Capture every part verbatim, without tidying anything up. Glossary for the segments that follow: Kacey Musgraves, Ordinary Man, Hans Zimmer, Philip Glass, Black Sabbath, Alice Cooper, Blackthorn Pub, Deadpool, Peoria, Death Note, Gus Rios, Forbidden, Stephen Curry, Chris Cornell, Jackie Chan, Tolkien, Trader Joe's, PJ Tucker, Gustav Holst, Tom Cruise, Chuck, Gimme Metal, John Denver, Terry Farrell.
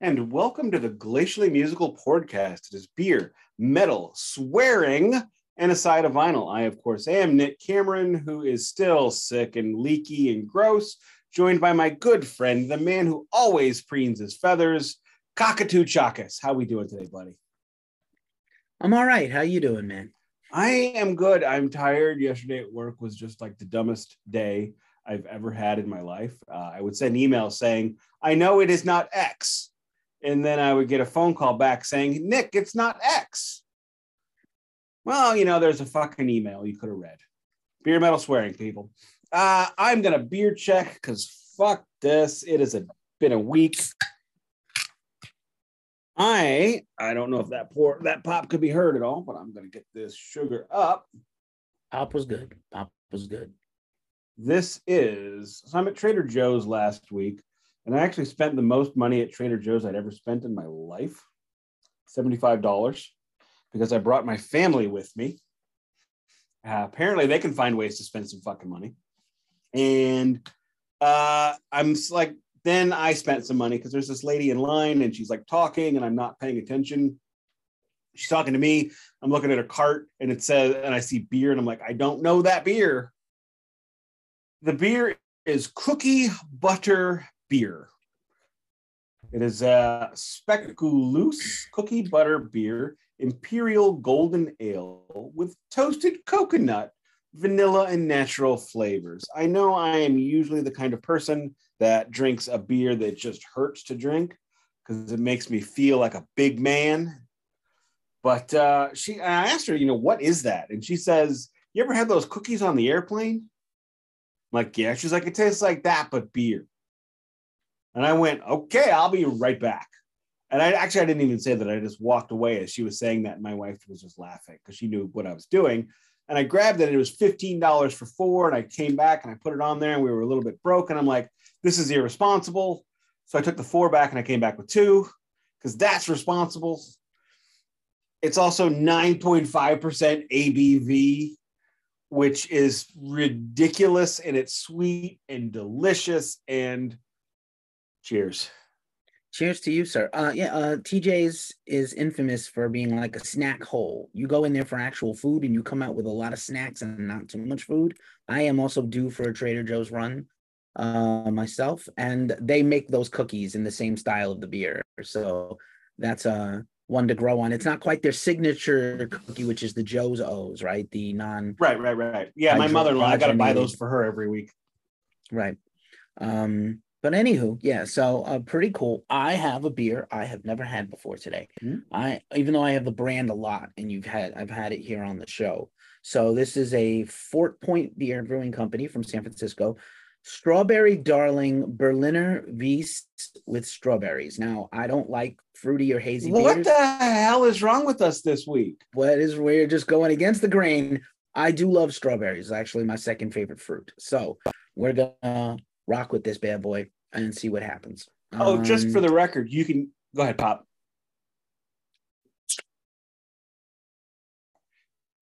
And welcome to the Glacially Musical Podcast. It is beer, metal, swearing, and a side of vinyl. I, of course, am Nick Cameron, who is still sick and leaky and gross, joined by my good friend, the man who always preens his feathers, Cockatoo Chakas. How we doing today, buddy? I'm all right. How you doing, man? I am good. I'm tired. Yesterday at work was just like the dumbest day I've ever had in my life. Uh, I would send an email saying, I know it is not X. And then I would get a phone call back saying, Nick, it's not X. Well, you know, there's a fucking email you could have read. Beer metal swearing, people. Uh, I'm going to beer check because fuck this. It has a, been a week. I I don't know if that pour, that pop could be heard at all, but I'm going to get this sugar up. Pop was good. Pop was good. This is, so I'm at Trader Joe's last week. And I actually spent the most money at Trader Joe's I'd ever spent in my life, seventy-five dollars, because I brought my family with me. Uh, apparently, they can find ways to spend some fucking money. And uh, I'm like, then I spent some money because there's this lady in line and she's like talking and I'm not paying attention. She's talking to me. I'm looking at her cart and it says, and I see beer and I'm like, I don't know that beer. The beer is cookie butter beer. It is a speculoos cookie butter beer, imperial golden ale with toasted coconut, vanilla, and natural flavors. I know I am usually the kind of person that drinks a beer that just hurts to drink because it makes me feel like a big man. But uh, she, I asked her, you know, what is that? And she says, you ever had those cookies on the airplane? I'm like, yeah. She's like, it tastes like that, but beer. And I went, okay, I'll be right back. And I actually, I didn't even say that. I just walked away as she was saying that. And my wife was just laughing because she knew what I was doing. And I grabbed it. And it was fifteen dollars for four. And I came back and I put it on there and we were a little bit broke. And I'm like, this is irresponsible. So I took the four back and I came back with two because that's responsible. It's also nine point five percent A B V, which is ridiculous. And it's sweet and delicious and cheers. Cheers to you, sir. Uh, yeah, uh, T J's is infamous for being like a snack hole. You go in there for actual food and you come out with a lot of snacks and not too much food. I am also due for a Trader Joe's run uh, myself, and they make those cookies in the same style of the beer. So that's uh, one to grow on. It's not quite their signature cookie, which is the Joe's O's, right? The non- Right, right, right. Yeah, my mother-in-law, I got to buy those for her every week. Right. Um But anywho, yeah, so uh, pretty cool. I have a beer I have never had before today. Mm-hmm. I even though I have the brand a lot, and you've had I've had it here on the show. So this is a Fort Point Beer Brewing Company from San Francisco, Strawberry Darling Berliner Weiss with strawberries. Now I don't like fruity or hazy what beers. What the hell is wrong with us this week? What is we're just going against the grain. I do love strawberries. It's actually my second favorite fruit. So we're gonna rock with this bad boy and see what happens. Oh, um, just for the record, you can go ahead, Pop.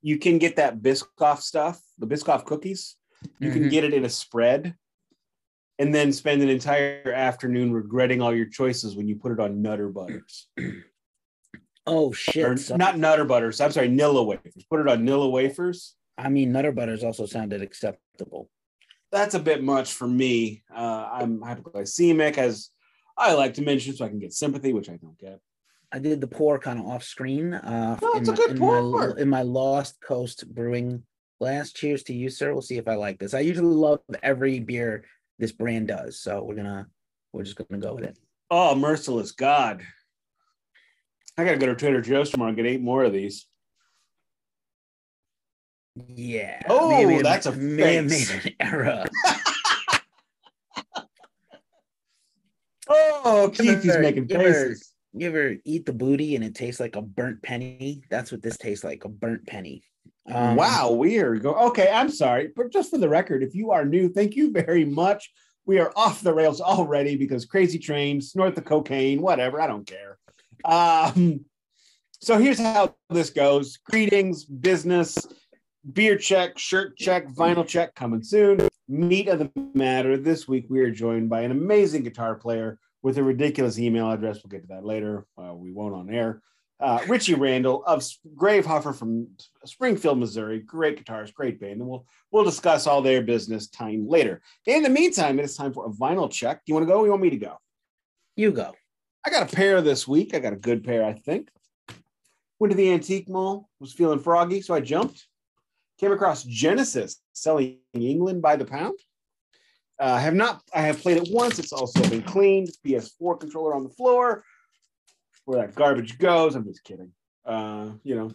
You can get that Biscoff stuff, the Biscoff cookies. You mm-hmm. can get it in a spread and then spend an entire afternoon regretting all your choices when you put it on Nutter Butters. Oh, shit. Or, so- not Nutter Butters. I'm sorry, Nilla Wafers. Put it on Nilla Wafers. I mean, Nutter Butters also sounded acceptable. That's a bit much for me. Uh, I'm hypoglycemic, as I like to mention, so I can get sympathy, which I don't get. I did the pour kind of off screen. Uh, no, it's a good pour. In my Lost Coast brewing glass. Cheers to you, sir. We'll see if I like this. I usually love every beer this brand does, so we're gonna we're just gonna go with it. Oh, merciless God! I gotta go to Trader Joe's tomorrow and get eight more of these. Yeah. Oh, may made, that's a may face. Made an error. Oh, Keith, he's making you faces. Ever, you ever eat the booty and it tastes like a burnt penny? That's what this tastes like, a burnt penny. Um, wow, we are going. Okay, I'm sorry, but just for the record, if you are new, thank you very much. We are off the rails already because Crazy Train, snort the cocaine, whatever, I don't care. Um, so here's how this goes. Greetings, business. Beer check, shirt check, vinyl check coming soon. meat of the matter, this week we are joined by an amazing guitar player with a ridiculous email address. We'll get to that later. Uh, we won't on air. Uh, Richie Randall of Gravehuffer from Springfield, Missouri. Great guitars, great band. And we'll, we'll discuss all their business time later. In the meantime, it's time for a vinyl check. Do you want to go or you want me to go? You go. I got a pair this week. I got a good pair, I think. Went to the antique mall, was feeling froggy, so I jumped. Came across Genesis, selling in England by the pound. Uh, have not, I have played it once. It's also been cleaned. P S four controller on the floor. Where that garbage goes. I'm just kidding. Uh, you know,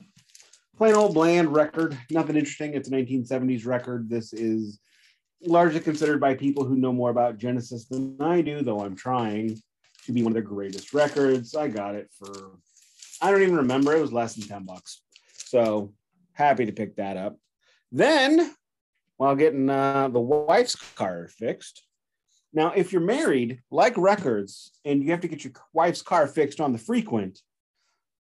plain old bland record. Nothing interesting. It's a nineteen seventies record. This is largely considered by people who know more about Genesis than I do, though I'm trying to be one of their greatest records. I got it for, I don't even remember. It was less than ten bucks. So happy to pick that up. Then, while getting uh, the wife's car fixed. Now, if you're married, like records, and you have to get your wife's car fixed on the frequent,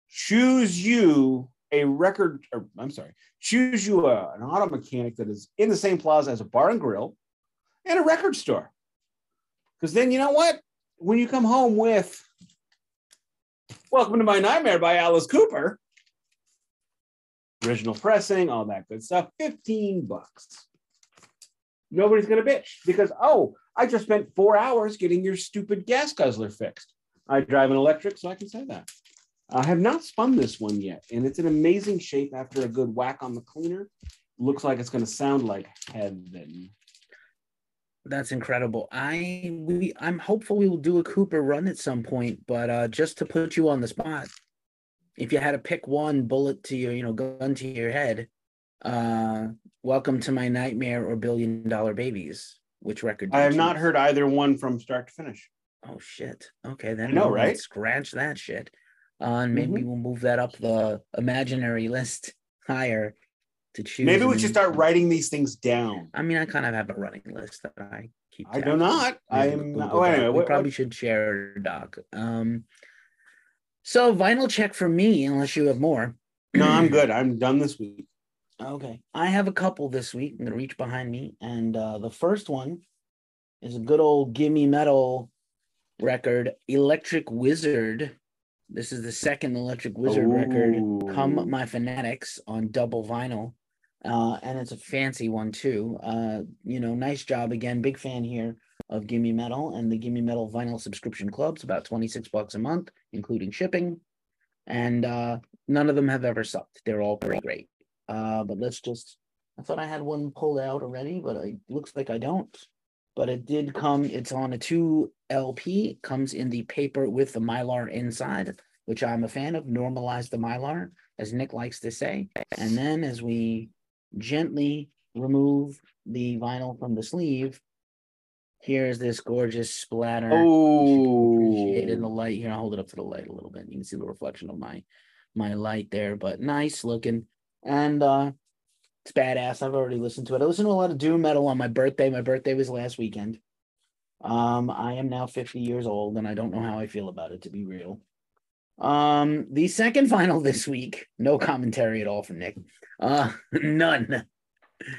choose you a record, or I'm sorry, choose you a, an auto mechanic that is in the same plaza as a bar and grill and a record store. Because then, you know what? When you come home with Welcome to My Nightmare by Alice Cooper, original pressing, all that good stuff, fifteen bucks. Nobody's going to bitch because, oh, I just spent four hours getting your stupid gas guzzler fixed. I drive an electric, so I can say that. I have not spun this one yet, and it's an amazing shape after a good whack on the cleaner. Looks like it's going to sound like heaven. That's incredible. I, we, I'm hopeful we will do a Cooper run at some point, but uh, just to put you on the spot, if you had to pick one bullet to your, you know, gun to your head, uh, Welcome to My Nightmare or Billion Dollar Babies, which record? I have not heard either one from start to finish. Oh shit! Okay, then I know, right? Scratch that shit. Uh, and maybe mm-hmm. we'll move that up the imaginary list higher to choose. Maybe we should start writing these things down. I mean, I kind of have a running list that I keep. I do not. I am. Not. Oh, anyway, we what, probably what? should share a doc. Um, so vinyl check for me, unless you have more. No, I'm good. I'm done this week. Okay, I have a couple this week. I'm gonna reach behind me, and uh, the first one is a good old Gimme Metal record, Electric Wizard. This is the second Electric Wizard Ooh. record, Come My Fanatics, on double vinyl, uh, and it's a fancy one too. Uh, you know, nice job again. Big fan here of Gimme Metal and the Gimme Metal vinyl subscription clubs. About twenty-six bucks a month, including shipping, and uh, none of them have ever sucked. They're all pretty great. Uh, but let's just, I thought I had one pulled out already, but it looks like I don't. But it did come, it's on a two L P, it comes in the paper with the Mylar inside, which I'm a fan of. Normalize the Mylar, as Nick likes to say. And then as we gently remove the vinyl from the sleeve, here's this gorgeous splatter. Oh, appreciate in the light here. I'll hold it up to the light a little bit. You can see the reflection of my, my light there, but nice looking. And uh, it's badass. I've already listened to it. I listened to a lot of doom metal on my birthday. My birthday was last weekend. Um, I am now fifty years old, and I don't know how I feel about it, to be real. Um, the second vinyl this week, no commentary at all from Nick. Uh, none.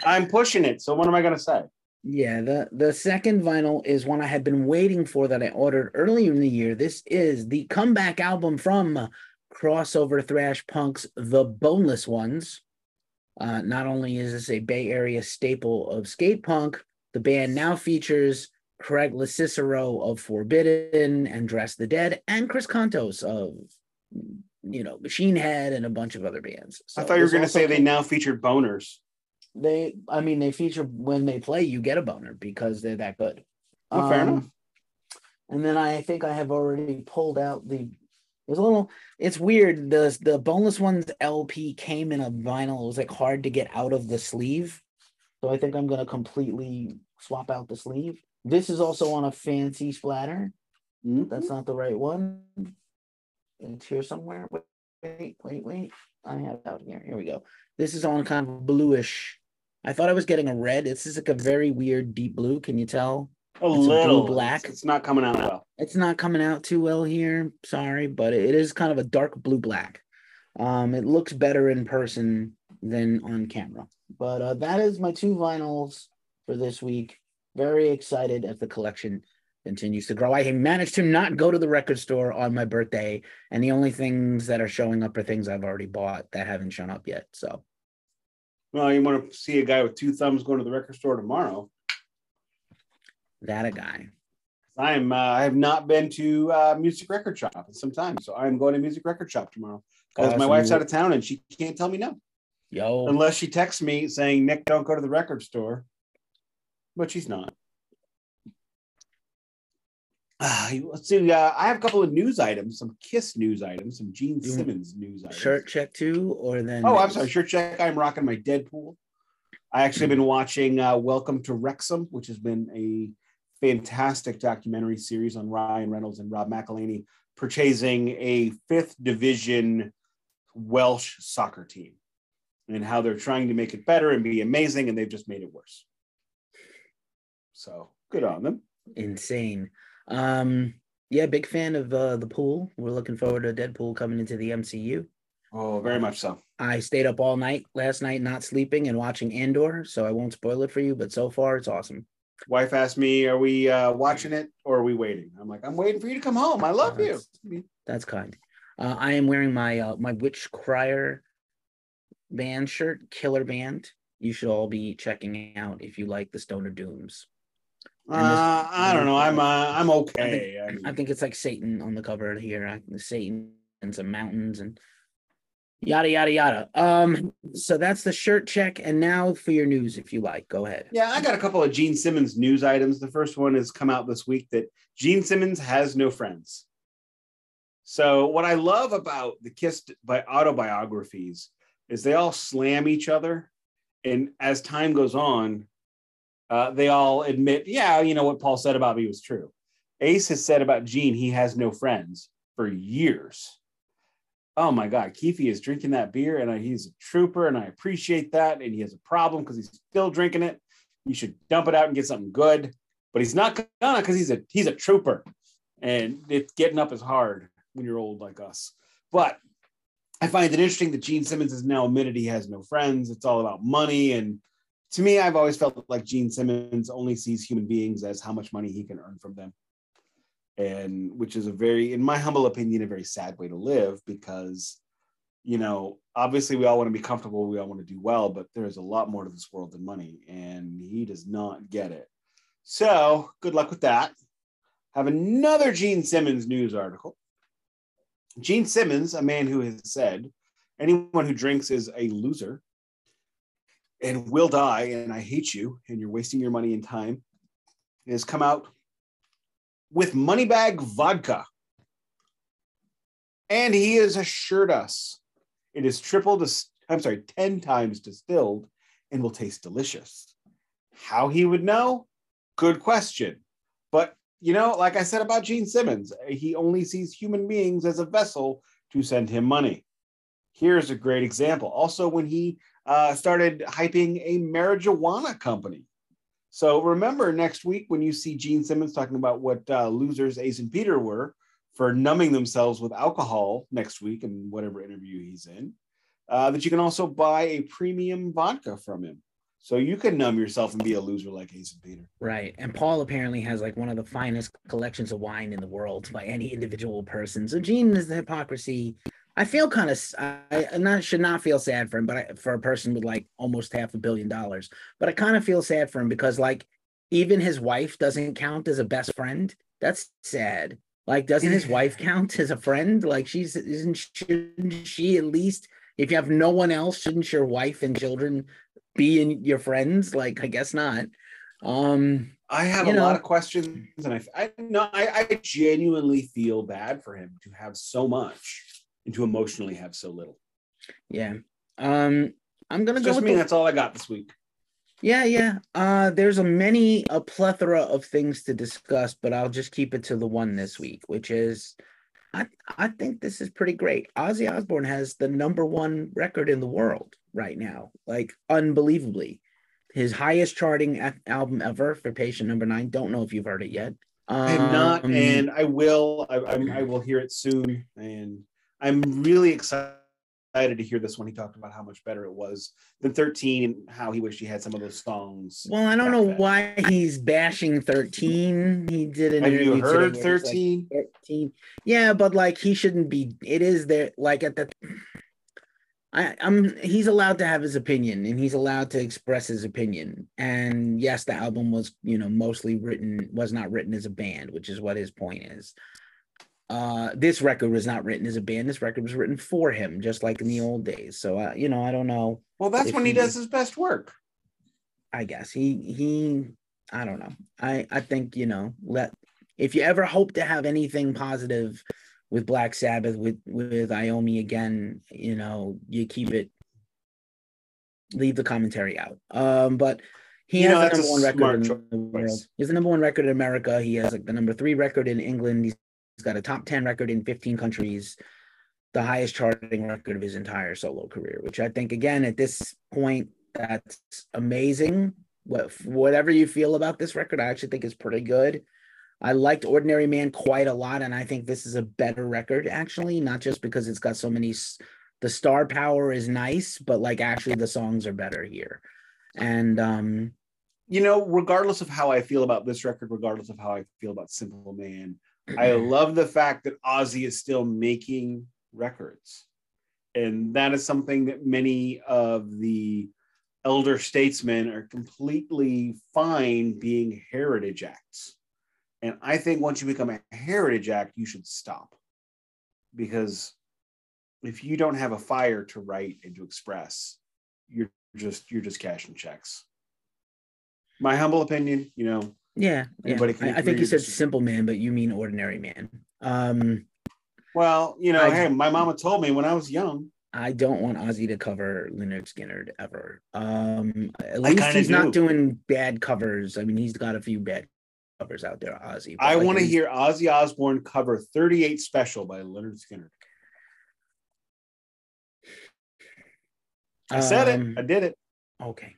I'm pushing it, so what am I going to say? Yeah, the, the second vinyl is one I had been waiting for that I ordered earlier in the year. This is the comeback album from crossover thrash punks, The Boneless Ones. Uh, not only is this a Bay Area staple of skate punk, the band now features Craig LeCicero of Forbidden and Dress the Dead, and Chris Kontos of, you know, Machine Head and a bunch of other bands. So I thought you were going to say they now feature boners. They, I mean, they feature when they play, you get a boner because they're that good. Well, fair um, enough. And then I think I have already pulled out the. There's a little, it's weird. The, the Boneless Ones L P came in a vinyl. It was like hard to get out of the sleeve. So I think I'm going to completely swap out the sleeve. This is also on a fancy splatter. Mm-hmm. That's not the right one. It's here somewhere. Wait, wait, wait. I have it out here. Here we go. This is on kind of bluish. I thought I was getting a red. This is like a very weird deep blue. Can you tell? A it's little a black. It's, it's not coming out well. It's not coming out too well here. Sorry, but it is kind of a dark blue black. Um, it looks better in person than on camera. But uh, that is my two vinyls for this week. Very excited as the collection continues to grow. I managed to not go to the record store on my birthday, and the only things that are showing up are things I've already bought that haven't shown up yet. So, well, you want to see a guy with two thumbs going to the record store tomorrow? That a guy. I am. Uh, I have not been to uh, Music Record Shop in some time, so I am going to Music Record Shop tomorrow because awesome. My wife's out of town and she can't tell me no. Yo, unless she texts me saying, "Nick, don't go to the record store," but she's not. Uh, let's see. Uh, I have a couple of news items, some KISS news items, some Gene Simmons news items. Shirt check too, or then? Oh, I'm sorry. Shirt check. I'm rocking my Deadpool. I actually been watching uh, Welcome to Wrexham, which has been a fantastic documentary series on Ryan Reynolds and Rob McElhenney purchasing a fifth division Welsh soccer team and how they're trying to make it better and be amazing, and they've just made it worse. So good on them. Insane. Um, yeah, big fan of uh, the pool. We're looking forward to Deadpool coming into the M C U. Oh, very much so. I stayed up all night last night, not sleeping and watching Andor, so I won't spoil it for you, but so far it's awesome. Wife asked me, are we uh, watching it or are we waiting? I'm like, I'm waiting for you to come home. I love oh, that's, you. That's kind. Uh, I am wearing my, uh, my Witch Crier band shirt, killer band. You should all be checking out if you like the Stoner Dooms. This, uh, I don't know. I'm uh, I'm okay. I think, I think it's like Satan on the cover here. Satan and some mountains and yada yada yada. Um, so that's the shirt check. And now for your news, if you like, go ahead. Yeah, I got a couple of Gene Simmons news items. The first one has come out this week that Gene Simmons has no friends. So what I love about the KISS by autobiographies is they all slam each other, and as time goes on. Uh, they all admit, yeah, you know, what Paul said about me was true. Ace has said about Gene, he has no friends for years. Oh, my God. Keefy is drinking that beer, and I, he's a trooper, and I appreciate that. And he has a problem because he's still drinking it. You should dump it out and get something good. But he's not gonna because he's a he's a trooper. And it's getting up is hard when you're old like us. But I find it interesting that Gene Simmons has now admitted he has no friends. It's all about money and to me, I've always felt like Gene Simmons only sees human beings as how much money he can earn from them. And which is a very, in my humble opinion, a very sad way to live because, you know, obviously we all want to be comfortable. We all want to do well, but there is a lot more to this world than money and he does not get it. So good luck with that. I have another Gene Simmons news article. Gene Simmons, a man who has said, anyone who drinks is a loser. And will die, and I hate you, and you're wasting your money and time, it has come out with Moneybag Vodka. And he has assured us it is triple, dis- I'm sorry, ten times distilled and will taste delicious. How he would know? Good question. But, you know, like I said about Gene Simmons, he only sees human beings as a vessel to send him money. Here's a great example. Also, when he uh, started hyping a marijuana company. So remember next week when you see Gene Simmons talking about what uh, losers Ace and Peter were for numbing themselves with alcohol next week and whatever interview he's in, uh, that you can also buy a premium vodka from him. So you can numb yourself and be a loser like Ace and Peter. Right. And Paul apparently has like one of the finest collections of wine in the world by any individual person. So Gene is the hypocrisy. I feel kind of, I not, should not feel sad for him, but I, for a person with like almost half a billion dollars, but I kind of feel sad for him because like even his wife doesn't count as a best friend. That's sad. Like, doesn't his wife count as a friend? Like she's, isn't shouldn't she at least, if you have no one else, shouldn't your wife and children be in your friends? Like, I guess not. Um, I have a know. lot of questions and I, I, no, I, I genuinely feel bad for him to have so much. And to emotionally have so little. Yeah. Um, I'm going to go with me. The... That's all I got this week. Yeah, yeah. Uh, there's a many, a plethora of things to discuss, but I'll just keep it to the one this week, which is, I, I think this is pretty great. Ozzy Osbourne has the number one record in the world right now. Like, unbelievably. His highest charting album ever for Patient Number Nine. Don't know if you've heard it yet. Um, I have not, and I will. I, I, I will hear it soon, and... I'm really excited excited to hear this when he talked about how much better it was than thirteen and how he wished he had some of those songs. Well, I don't know then. why he's bashing thirteen. He did an interview. Have you heard thirteen? Like thirteen? Yeah, but like he shouldn't be. It is there. Like at the, I, I'm. He's allowed to have his opinion, and he's allowed to express his opinion. And yes, the album was, you know, mostly written was not written as a band, which is what his point is. Uh, this record was not written as a band. This record was written for him, just like in the old days. So, uh, you know, I don't know. Well, that's when he, he does his best work. I guess he, he, I don't know. I, I think, you know, let, if you ever hope to have anything positive with Black Sabbath, with, with Iommi again, you know, you keep it, leave the commentary out. Um, but He you has know, the number one record in the world. He has the number one record in America. He has like the number three record in England. He's got a top ten record in fifteen countries, the highest charting record of his entire solo career, which I think, again, at this point, that's amazing. What, whatever you feel about this record, I actually think is pretty good. I liked Ordinary Man quite a lot, and I think this is a better record, actually, not just because it's got so many... The star power is nice, but, like, actually the songs are better here. And, um, you know, regardless of how I feel about this record, regardless of how I feel about Simple Man, I love the fact that Ozzy is still making records. And that is something that many of the elder statesmen are completely fine being heritage acts. And I think once you become a heritage act, you should stop. Because if you don't have a fire to write and to express, you're just, you're just cashing checks. My humble opinion, you know. Yeah, anybody yeah. Can, I, I think you said Simple Man, but you mean Ordinary Man. Um, well, you know, I, hey, my mama told me when I was young. I don't want Ozzy to cover Lynyrd Skynyrd ever. Um, at least he's do. not doing bad covers. I mean, he's got a few bad covers out there, Ozzy. I like want to hear Ozzy Osbourne cover thirty-eight Special by Lynyrd Skynyrd. I said um, it. I did it. Okay.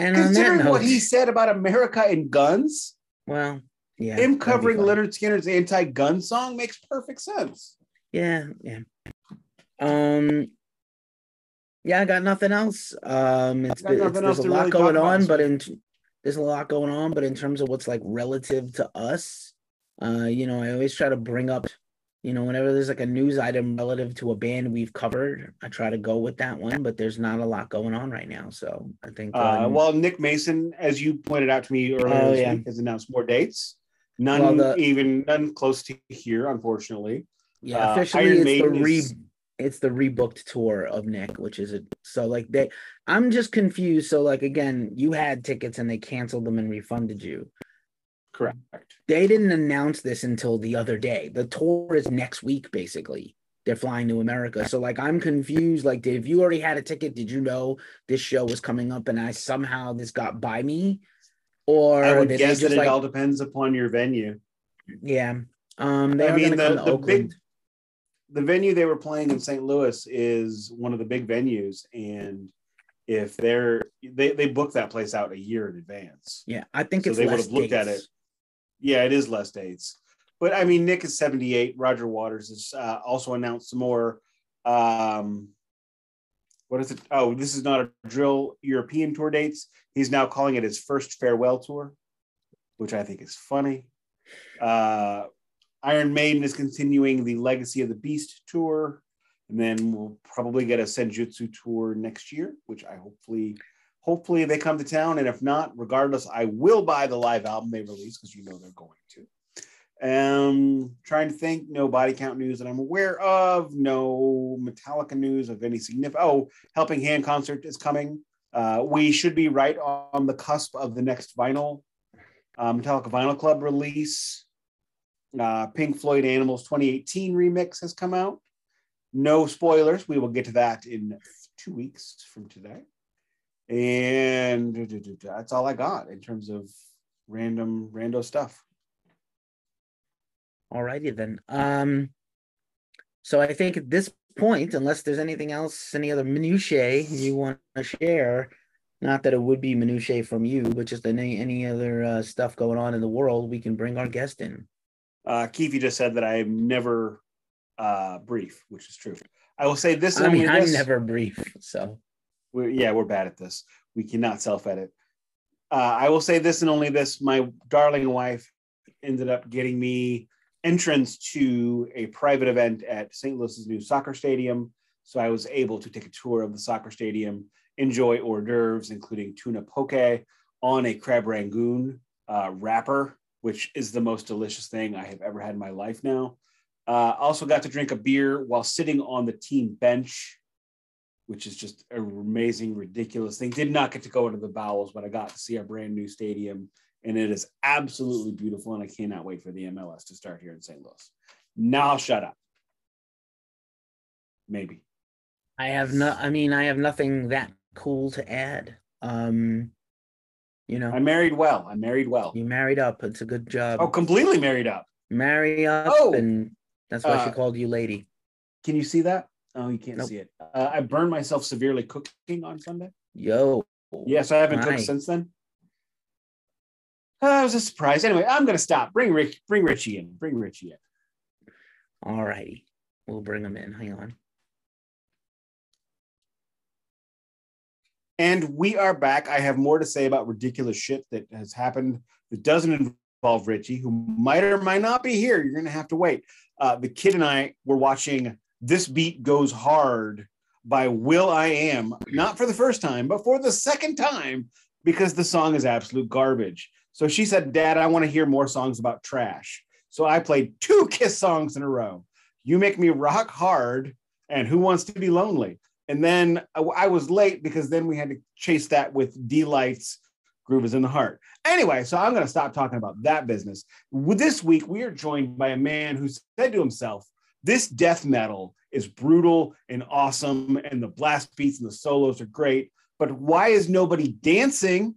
And considering note, what he said about America and guns, well, yeah, him covering Leonard Skinner's anti-gun song makes perfect sense. Yeah, yeah. Um, yeah, I got nothing else. Um, it's, it's, nothing there's else a lot really going on, but in there's a lot going on, but in terms of what's like relative to us, uh, you know, I always try to bring up, you know, whenever there's like a news item relative to a band we've covered, I try to go with that one, but there's not a lot going on right now. So I think... Uh, um, well, Nick Mason, as you pointed out to me earlier oh, this yeah. week, has announced more dates. None well, the, even, none close to here, unfortunately. Yeah, uh, officially it's the, re, is... it's the rebooked tour of Nick, which is... A, so like they... I'm just confused. So like, again, you had tickets and they canceled them and refunded you. Correct. They didn't announce this until the other day. The tour is next week, basically. They're flying to America. So, like, I'm confused. Like, if you already had a ticket, did you know this show was coming up and I somehow this got by me? Or I would guess that it like... all depends upon your venue. Yeah. Um, they I mean, the, the, big, the venue they were playing in Saint Louis is one of the big venues. And if they're, they, they booked that place out a year in advance. Yeah. I think so it's they would have looked days. at it. Yeah, it is less dates. But, I mean, Nick is seventy-eight. Roger Waters has uh, also announced some more. Um, what is it? Oh, this is not a drill European tour dates. He's now calling it his first farewell tour, which I think is funny. Uh, Iron Maiden is continuing the Legacy of the Beast tour. And then we'll probably get a Senjutsu tour next year, which I hopefully... Hopefully they come to town, and if not, regardless, I will buy the live album they release because you know they're going to. Um, trying to think, no body count news that I'm aware of, no Metallica news of any significant. Oh, Helping Hand concert is coming. Uh, we should be right on the cusp of the next vinyl, uh, Metallica Vinyl Club release. Uh, Pink Floyd Animals twenty eighteen remix has come out. No spoilers. We will get to that in two weeks from today. And that's all I got in terms of random rando stuff. All righty then. Um, so I think at this point, unless there's anything else, any other minutiae you want to share, not that it would be minutiae from you, but just any, any other uh, stuff going on in the world, we can bring our guest in. Uh, Keith, you just said that I'm never uh, brief, which is true. I will say this. I mean, I'm this, never brief, so. We're, yeah, we're bad at this. We cannot self-edit. Uh, I will say this and only this. My darling wife ended up getting me entrance to a private event at Saint Louis's new soccer stadium. So I was able to take a tour of the soccer stadium, enjoy hors d'oeuvres, including tuna poke on a crab rangoon uh, wrapper, which is the most delicious thing I have ever had in my life now. Uh, also got to drink a beer while sitting on the team bench, which is just an amazing, ridiculous thing. Did not get to go into the bowels, but I got to see our brand new stadium, and it is absolutely beautiful, and I cannot wait for the M L S to start here in Saint Louis. Now I'll shut up. Maybe. I have no, I mean, I have nothing that cool to add. Um, you know, I married well. I married well. You married up. It's a good job. Oh, completely married up. Marry up, oh, and that's why uh, she called you lady. Can you see that? Oh, you can't nope. see it. Uh, I burned myself severely cooking on Sunday. Yo. Yes, yeah, so I haven't my. cooked since then. Uh, it was a surprise. Anyway, I'm going to stop. Bring Rick, bring Richie in. Bring Richie in. All righty. We'll bring him in. Hang on. And we are back. I have more to say about ridiculous shit that has happened that doesn't involve Richie, who might or might not be here. You're going to have to wait. Uh, the kid and I were watching This Beat Goes Hard by Will I Am, not for the first time, but for the second time, because the song is absolute garbage. So she said, Dad, I want to hear more songs about trash. So I played two KISS songs in a row. You Make Me Rock Hard and Who Wants to Be Lonely. And then I was late because then we had to chase that with D-Light's Groove is in the Heart. Anyway, so I'm going to stop talking about that business. This week, we are joined by a man who said to himself, this death metal is brutal and awesome, and the blast beats and the solos are great, but why is nobody dancing?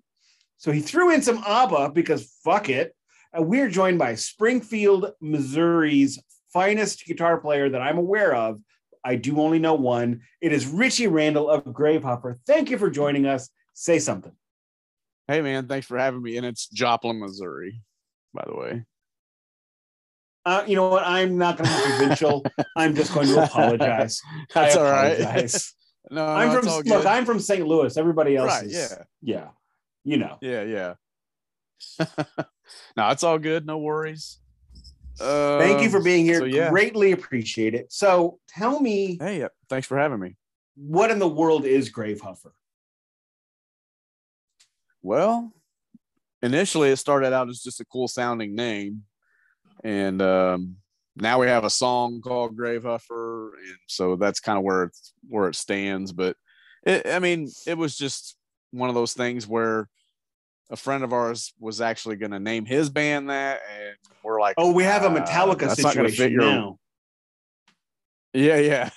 So he threw in some ABBA because fuck it. And we're joined by Springfield, Missouri's finest guitar player that I'm aware of. I do only know one. It is Richie Randall of Gravehuffer. Thank you for joining us. Say something. Hey, man. Thanks for having me. And it's Joplin, Missouri, by the way. Uh, you know what? I'm not going to be provincial. I'm just going to apologize. That's all right. no, I'm no, from, look, good. I'm from Saint Louis. Everybody else right, is. Yeah. Yeah. You know. Yeah, yeah. No, it's all good. No worries. Uh, Thank you for being here. So, yeah. Greatly appreciate it. So tell me. Hey, thanks for having me. What in the world is Gravehuffer? Well, initially it started out as just a cool sounding name. And um, now we have a song called Gravehuffer. And so that's kind of where, it's, where it stands. But it, I mean, it was just one of those things where a friend of ours was actually going to name his band that, and we're like, "Oh, we have a Metallica uh, situation your... now." Yeah, yeah,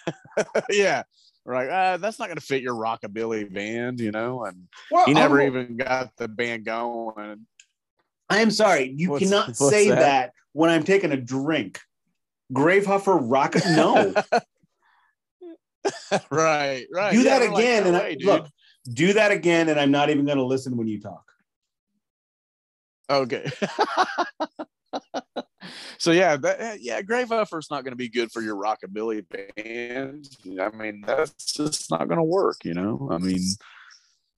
yeah. We're like, uh, "That's not going to fit your rockabilly band," you know. And well, he never I'm... even got the band going. I am sorry, you what's, cannot what's say that? that when I'm taking a drink. Gravehuffer rock? No. right, right. Do yeah, that again, like, no and way, I, look. Do that again, and I'm not even going to listen when you talk. Okay. So yeah, that, yeah, Gravehuffer's not going to be good for your rockabilly band. I mean, that's just not going to work, you know. I mean,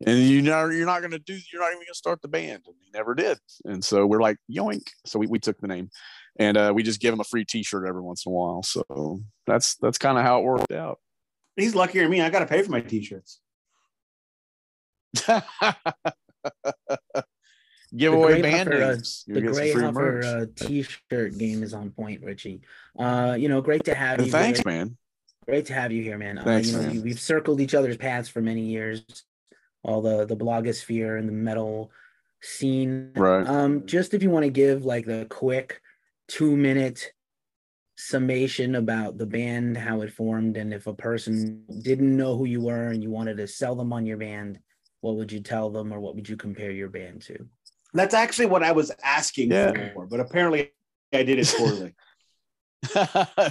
and you know, you're not going to do, you're not even going to start the band, and he never did. And so we're like, yoink. So we, we took the name, and uh, we just give him a free T-shirt every once in a while. So that's that's kind of how it worked out. He's luckier than me. I got to pay for my T-shirts. Giveaway band names. The Gravehuffer uh, T-shirt game is on point, Richie. Uh, you know, great to have you. Thanks, here. man. Great to have you here, man. Thanks, uh, you know, man. We've circled each other's paths for many years. All the the blogosphere and the metal scene. Right. Um, just if you want to give like the quick two minute summation about the band, how it formed, and if a person didn't know who you were and you wanted to sell them on your band, what would you tell them, or what would you compare your band to? That's actually what I was asking yeah. for, but apparently I did it poorly.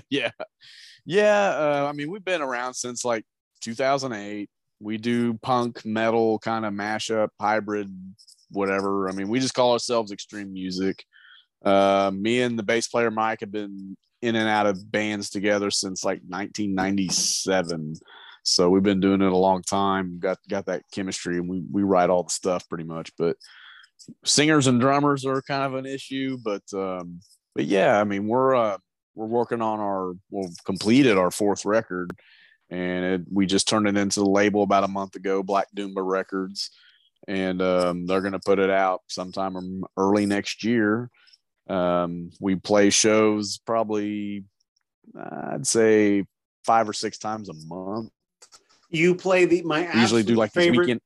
yeah. Yeah. Uh, I mean, we've been around since like two thousand eight. We do punk, metal, kind of mashup, hybrid, whatever. I mean, we just call ourselves extreme music. Uh, me and the bass player Mike have been in and out of bands together since like nineteen ninety-seven. So we've been doing it a long time. Got got that chemistry, and we we write all the stuff pretty much. But singers and drummers are kind of an issue. But um, but yeah, I mean we're uh, we're working on our we've completed our fourth record, and it, we just turned it into the label about a month ago, Black Doomba Records, and um, they're gonna put it out sometime early next year. Um, we play shows probably I'd say five or six times a month. You play the my absolute usually do like favorite, this weekend.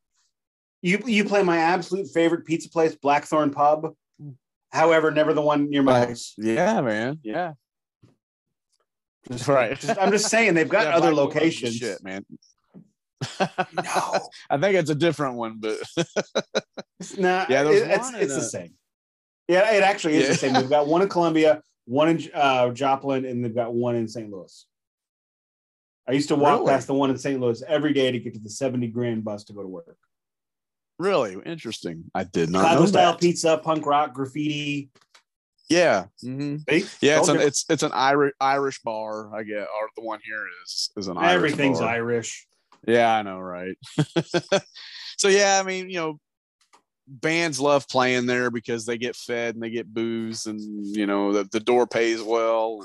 You you play my absolute favorite pizza place, Blackthorn Pub. However, never the one near my house. Yeah, man. Yeah. Just, right. Just, I'm just saying they've got yeah, other Blackthorn locations. Shit, man. No, I think it's a different one, but it's not. Yeah, it, it's it's a... the same. Yeah, it actually is yeah. the same. They've got one in Columbia, one in uh, Joplin, and they've got one in Saint Louis. I used to walk really? past the one in Saint Louis every day to get to the seventy grand bus to go to work. Really interesting. I did not Chicago know style that. Pizza, punk rock, graffiti. Yeah, mm-hmm. See? Yeah. It's an, it's it's an Irish Irish bar. I get or the one here is is an Irish everything's bar. Irish. Yeah, I know, right? So yeah, I mean, you know, bands love playing there because they get fed and they get booze, and you know the the door pays well.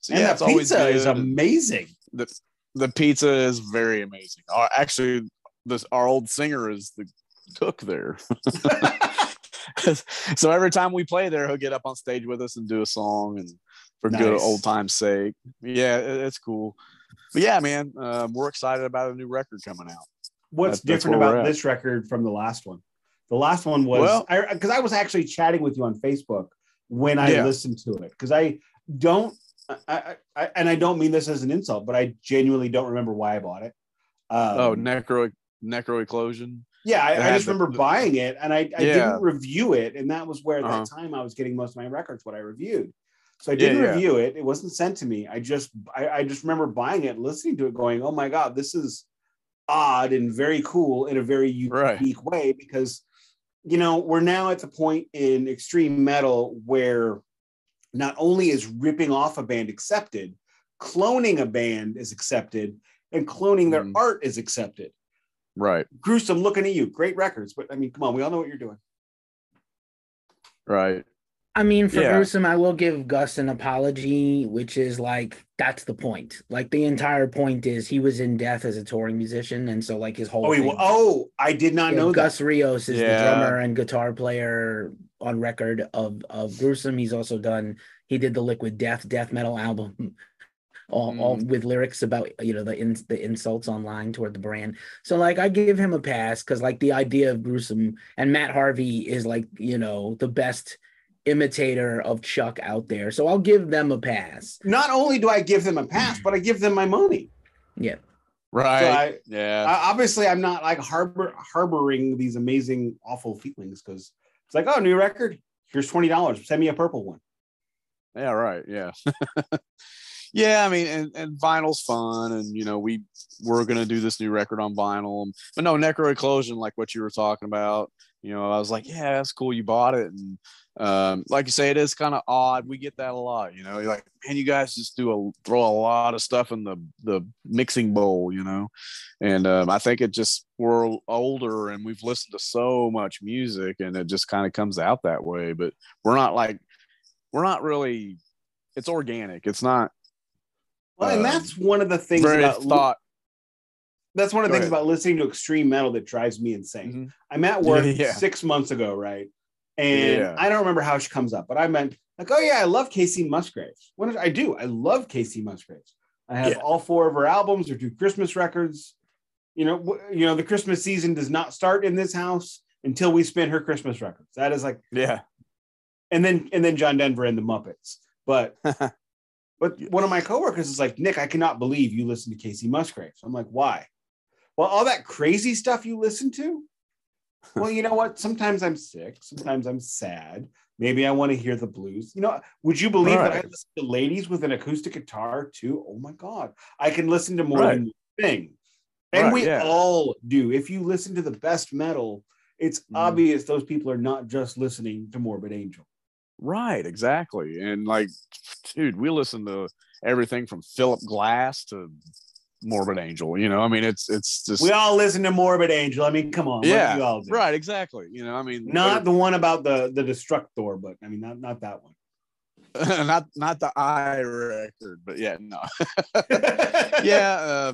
So, and yeah, the it's pizza always is amazing. The the pizza is very amazing. Our, actually, this our old singer is the cook there. So every time we play there, he'll get up on stage with us and do a song, and for nice. good old time's sake. Yeah, it's cool. But yeah, man, um, we're excited about a new record coming out. What's that, different about this record from the last one? The last one was well, I because I was actually chatting with you on Facebook when I yeah. listened to it, because I don't I, I and I don't mean this as an insult, but I genuinely don't remember why I bought it. Um, oh, necro necro eclosion. Yeah, I, I just the, remember buying it, and I, I yeah. didn't review it, and that was where at uh-huh. that time I was getting most of my records, what I reviewed. So I didn't yeah, yeah. review it; it wasn't sent to me. I just, I, I just remember buying it, listening to it, going, "Oh my god, this is odd and very cool in a very unique right. way." Because, you know, we're now at the point in extreme metal where not only is ripping off a band accepted, cloning a band is accepted, and cloning mm. their art is accepted. Right. Gruesome, looking at you. Great records. But I mean, come on, we all know what you're doing. Right. I mean, for yeah. Gruesome, I will give Gus an apology, which is like, that's the point. Like, the entire point is he was in death as a touring musician. And so, like, his whole. Oh, he, thing, oh I did not know Gus that. Rios is yeah. the drummer and guitar player on record of, of Gruesome. He's also done, he did the Liquid Death, death metal album. All, mm. all with lyrics about, you know, the in, the insults online toward the brand. So like I give him a pass because like the idea of Gruesome and Matt Harvey is like, you know, the best imitator of Chuck out there. So I'll give them a pass. Not only do I give them a pass, but I give them my money. Yeah. Right. So I, yeah. I, obviously, I'm not like harbor, harboring these amazing, awful feelings because it's like, oh, new record. Here's twenty dollars. Send me a purple one. Yeah. Right. Yeah. Yeah, I mean, and, and vinyl's fun, and you know, we we're gonna do this new record on vinyl, but no, Necro Eclosion, like what you were talking about. You know, I was like, yeah, that's cool, you bought it, and um, like you say, it is kind of odd. We get that a lot, you know. You're like, man, you guys just do a throw a lot of stuff in the the mixing bowl, you know. And um, I think it just we're older, and we've listened to so much music, and it just kind of comes out that way. But we're not like, we're not really. It's organic. It's not. Well, and that's one of the things um, about thought. That's one of the Go things ahead. about listening to extreme metal that drives me insane. Mm-hmm. I'm at work yeah. six months ago, right? And yeah. I don't remember how she comes up, but I meant like, oh yeah, I love Kacey Musgraves. What is, I do. I love Kacey Musgraves. I have yeah. all four of her albums or two Christmas records. You know, w- you know, the Christmas season does not start in this house until we spin her Christmas records. That is like, yeah. And then and then John Denver and the Muppets, but. But one of my coworkers is like, Nick, I cannot believe you listen to Kacey Musgraves. I'm like, why? Well, all that crazy stuff you listen to? Well, you know what? Sometimes I'm sick. Sometimes I'm sad. Maybe I want to hear the blues. You know, would you believe right. that I listen to ladies with an acoustic guitar too? Oh, my God. I can listen to more right. than one thing. And right, we yeah. all do. If you listen to the best metal, it's mm. obvious those people are not just listening to Morbid Angel. Right, exactly. And like, dude, we listen to everything from Philip Glass to Morbid Angel, you know, I mean, it's it's just, we all listen to Morbid Angel, I mean, come on. Yeah, you all do. Right, exactly, you know, I mean, not the one about the the Destructor, but I mean, not not that one. not not the I record, but yeah, no. Yeah, uh,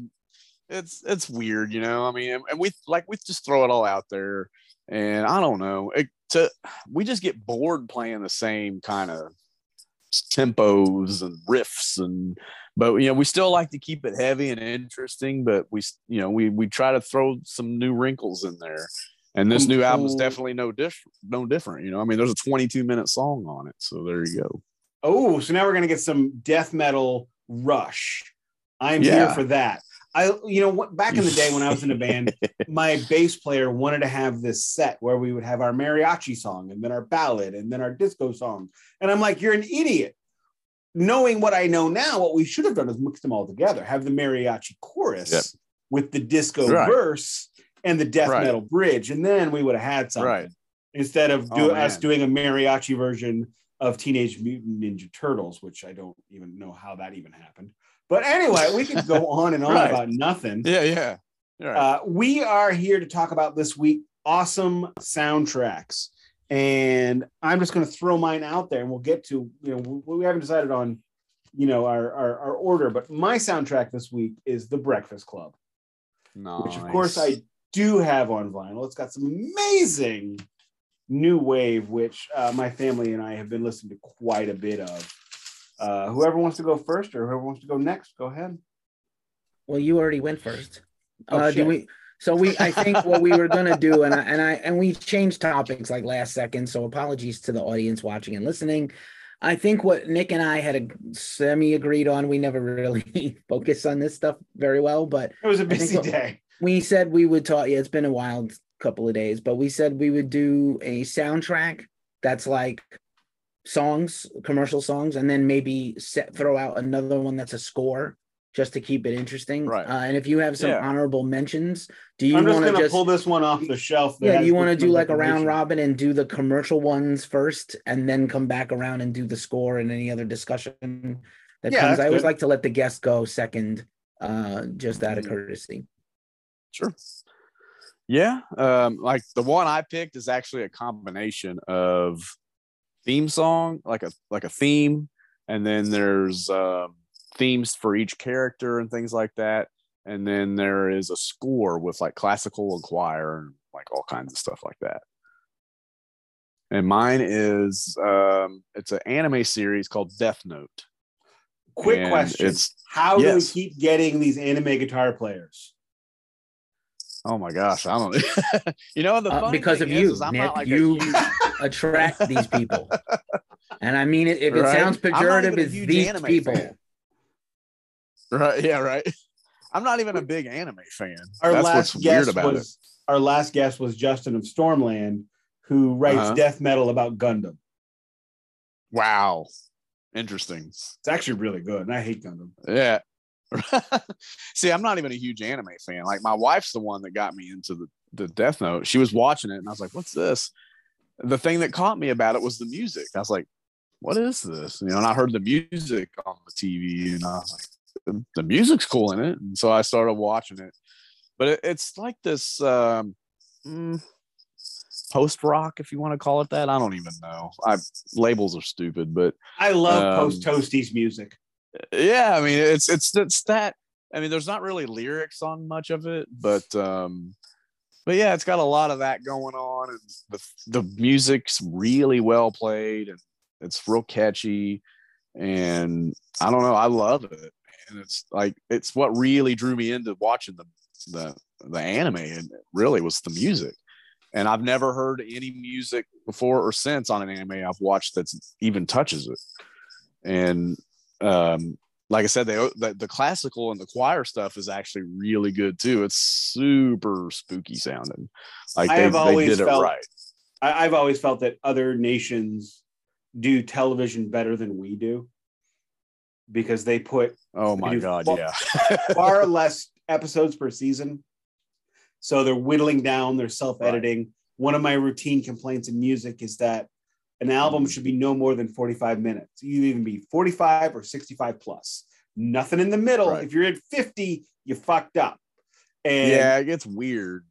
it's it's weird, you know, I mean, and, and we like we just throw it all out there, and I don't know, it, to we just get bored playing the same kind of tempos and riffs, and but you know, we still like to keep it heavy and interesting, but we, you know, we we try to throw some new wrinkles in there, and this new album is definitely no dish no different, you know, I mean, there's a twenty-two minute song on it, so there you go. Oh, so now we're gonna get some death metal rush. I'm yeah. here for that. I, you know, back in the day when I was in a band, my bass player wanted to have this set where we would have our mariachi song and then our ballad and then our disco song. And I'm like, you're an idiot. Knowing what I know now, what we should have done is mix them all together, have the mariachi chorus yep. with the disco right. verse and the death right. metal bridge. And then we would have had something right. instead of do, oh, us doing a mariachi version of Teenage Mutant Ninja Turtles, which I don't even know how that even happened. But anyway, we could go on and on right. about nothing. Yeah, yeah. Right. Uh, we are here to talk about this week awesome soundtracks, and I'm just going to throw mine out there, and we'll get to, you know, we haven't decided on, you know, our our, our order. But my soundtrack this week is The Breakfast Club, nice. Which of course I do have on vinyl. It's got some amazing new wave, which uh, my family and I have been listening to quite a bit of. Uh, whoever wants to go first, or whoever wants to go next, go ahead. Well, you already went first. Oh, uh, do we? So we, I think what we were gonna do, and I, and I, and we changed topics like last second. So apologies to the audience watching and listening. I think what Nick and I had a semi agreed on. We never really focused on this stuff very well, but it was a busy day. We said we would talk. Yeah, it's been a wild couple of days, but we said we would do a soundtrack that's like songs, commercial songs, and then maybe set, throw out another one that's a score, just to keep it interesting. Right. Uh, and if you have some yeah. honorable mentions, do you want to just gonna just, pull this one off the shelf? Yeah, you want to do like a round robin and do the commercial ones first, and then come back around and do the score and any other discussion that yeah, comes. I always good. like to let the guest go second, uh, just out of courtesy. Sure. Yeah, um, like the one I picked is actually a combination of theme song, like a like a theme, and then there's uh, themes for each character and things like that, and then there is a score with like classical and choir and like all kinds of stuff like that. And mine is um it's an anime series called Death Note. Quick and question, how yes. do we keep getting these anime guitar players? Oh my gosh, I don't know. You know, the funny uh, because thing of you, is, is I'm Nick, not like you a attract these people, and I mean it. If it right? sounds pejorative, it's these people. Fan. Right? Yeah, right. I'm not even a big anime fan. Our That's last what's guest weird about was it. Our last guest was Justin of Stormland, who writes uh-huh. death metal about Gundam. Wow, interesting. It's actually really good, and I hate Gundam. Yeah. See, I'm not even a huge anime fan. Like, my wife's the one that got me into the, the Death Note. She was watching it and I was like, what's this? The thing that caught me about it was the music. I was like, what is this? You know, and I heard the music on the T V and I was like, the, the music's cool in it. And so I started watching it. But it, it's like this um, mm, post-rock, if you want to call it that. I don't even know. I, labels are stupid, but I love um, post-Toasties music. Yeah, I mean, it's it's it's that. I mean, there's not really lyrics on much of it, but um, but yeah, it's got a lot of that going on, and the the music's really well played, and it's real catchy, and I don't know, I love it, and it's like it's what really drew me into watching the the the anime, and it really was the music. And I've never heard any music before or since on an anime I've watched that even touches it, and um like I said, they the, the classical and the choir stuff is actually really good too. It's super spooky sounding. Like, I they, have always they did felt, it right. I, I've always felt that other nations do television better than we do, because they put oh my god far, yeah far less episodes per season, so they're whittling down, they're self-editing. Right. One of my routine complaints in music is that an album should be no more than forty-five minutes. You even be forty-five or sixty-five plus. Nothing in the middle. Right. If you're at fifty, you fucked up. And yeah, it gets weird.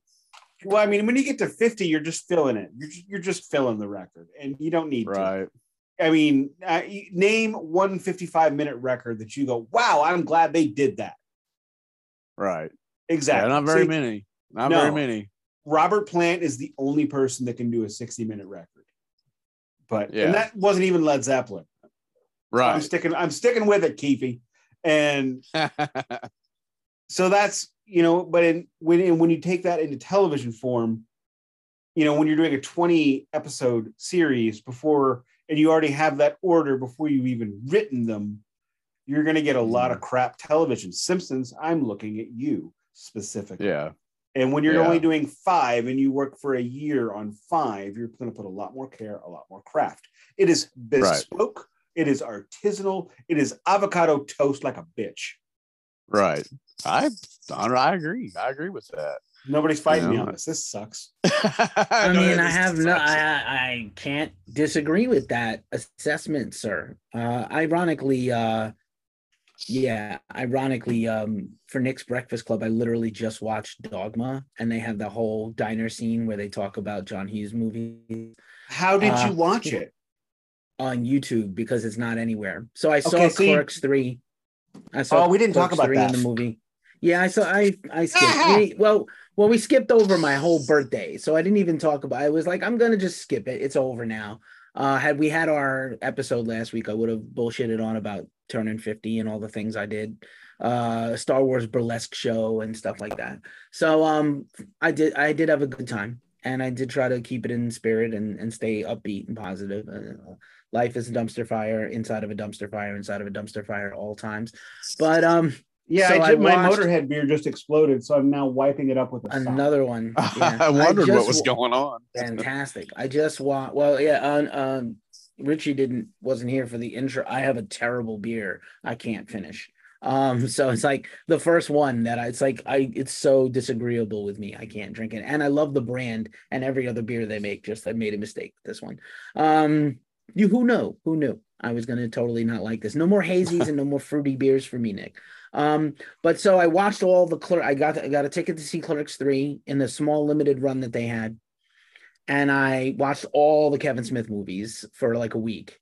Well, I mean, when you get to fifty, you're just filling it. You're just, you're just filling the record, and you don't need right. to. I mean, uh, name one fifty-five minute record that you go, wow, I'm glad they did that. Right. Exactly. Yeah, not very See, many. Not no, very many. Robert Plant is the only person that can do a sixty minute record. But yeah. and that wasn't even Led Zeppelin. Right. I'm sticking, I'm sticking with it, Keefy. And so that's, you know, but in, when in, when you take that into television form, you know, when you're doing a twenty episode series before, and you already have that order before you've even written them, you're going to get a lot of crap television. Simpsons, I'm looking at you specifically. Yeah. And when you're yeah. only doing five and you work for a year on five, you're going to put a lot more care, a lot more craft. It is bespoke. Right. It is artisanal. It is avocado toast like a bitch. Right. I I agree. I agree with that. Nobody's fighting you know? me on this. This sucks. I mean, no, I have no, I, I can't disagree with that assessment, sir. Uh, ironically, uh, yeah, ironically, um, for Nick's Breakfast Club, I literally just watched Dogma, and they have the whole diner scene where they talk about John Hughes movies. How did uh, you watch it? On YouTube, because it's not anywhere. So I saw okay, Clerks three. I saw. Oh, we didn't Clerks talk about that in the movie. Yeah, I saw. I I skipped. we, well, well, we skipped over my whole birthday, so I didn't even talk about. I was like, I'm gonna just skip it. It's over now. Uh, had we had our episode last week, I would have bullshitted on about turning fifty and all the things I did, uh, Star Wars burlesque show and stuff like that. So um, I did. I did have a good time, and I did try to keep it in spirit and and stay upbeat and positive. Uh, Life is a dumpster fire, inside of a dumpster fire, inside of a dumpster fire, all times. But um, yeah, so I just, I my Motorhead beer just exploded, so I'm now wiping it up with a another sock. one. Yeah. I wondered I what was going on. Fantastic! I just want. Well, yeah. Um, um, Richie didn't wasn't here for the intro. I have a terrible beer. I can't finish. Um, so it's like the first one that I. It's like I. It's so disagreeable with me. I can't drink it, and I love the brand and every other beer they make. Just I made a mistake with this one. Um. You who know who knew I was going to totally not like this. No more hazies and no more fruity beers for me, Nick. Um, but so I watched all the Clerks. I got I got a ticket to see Clerks three in the small limited run that they had, and I watched all the Kevin Smith movies for like a week.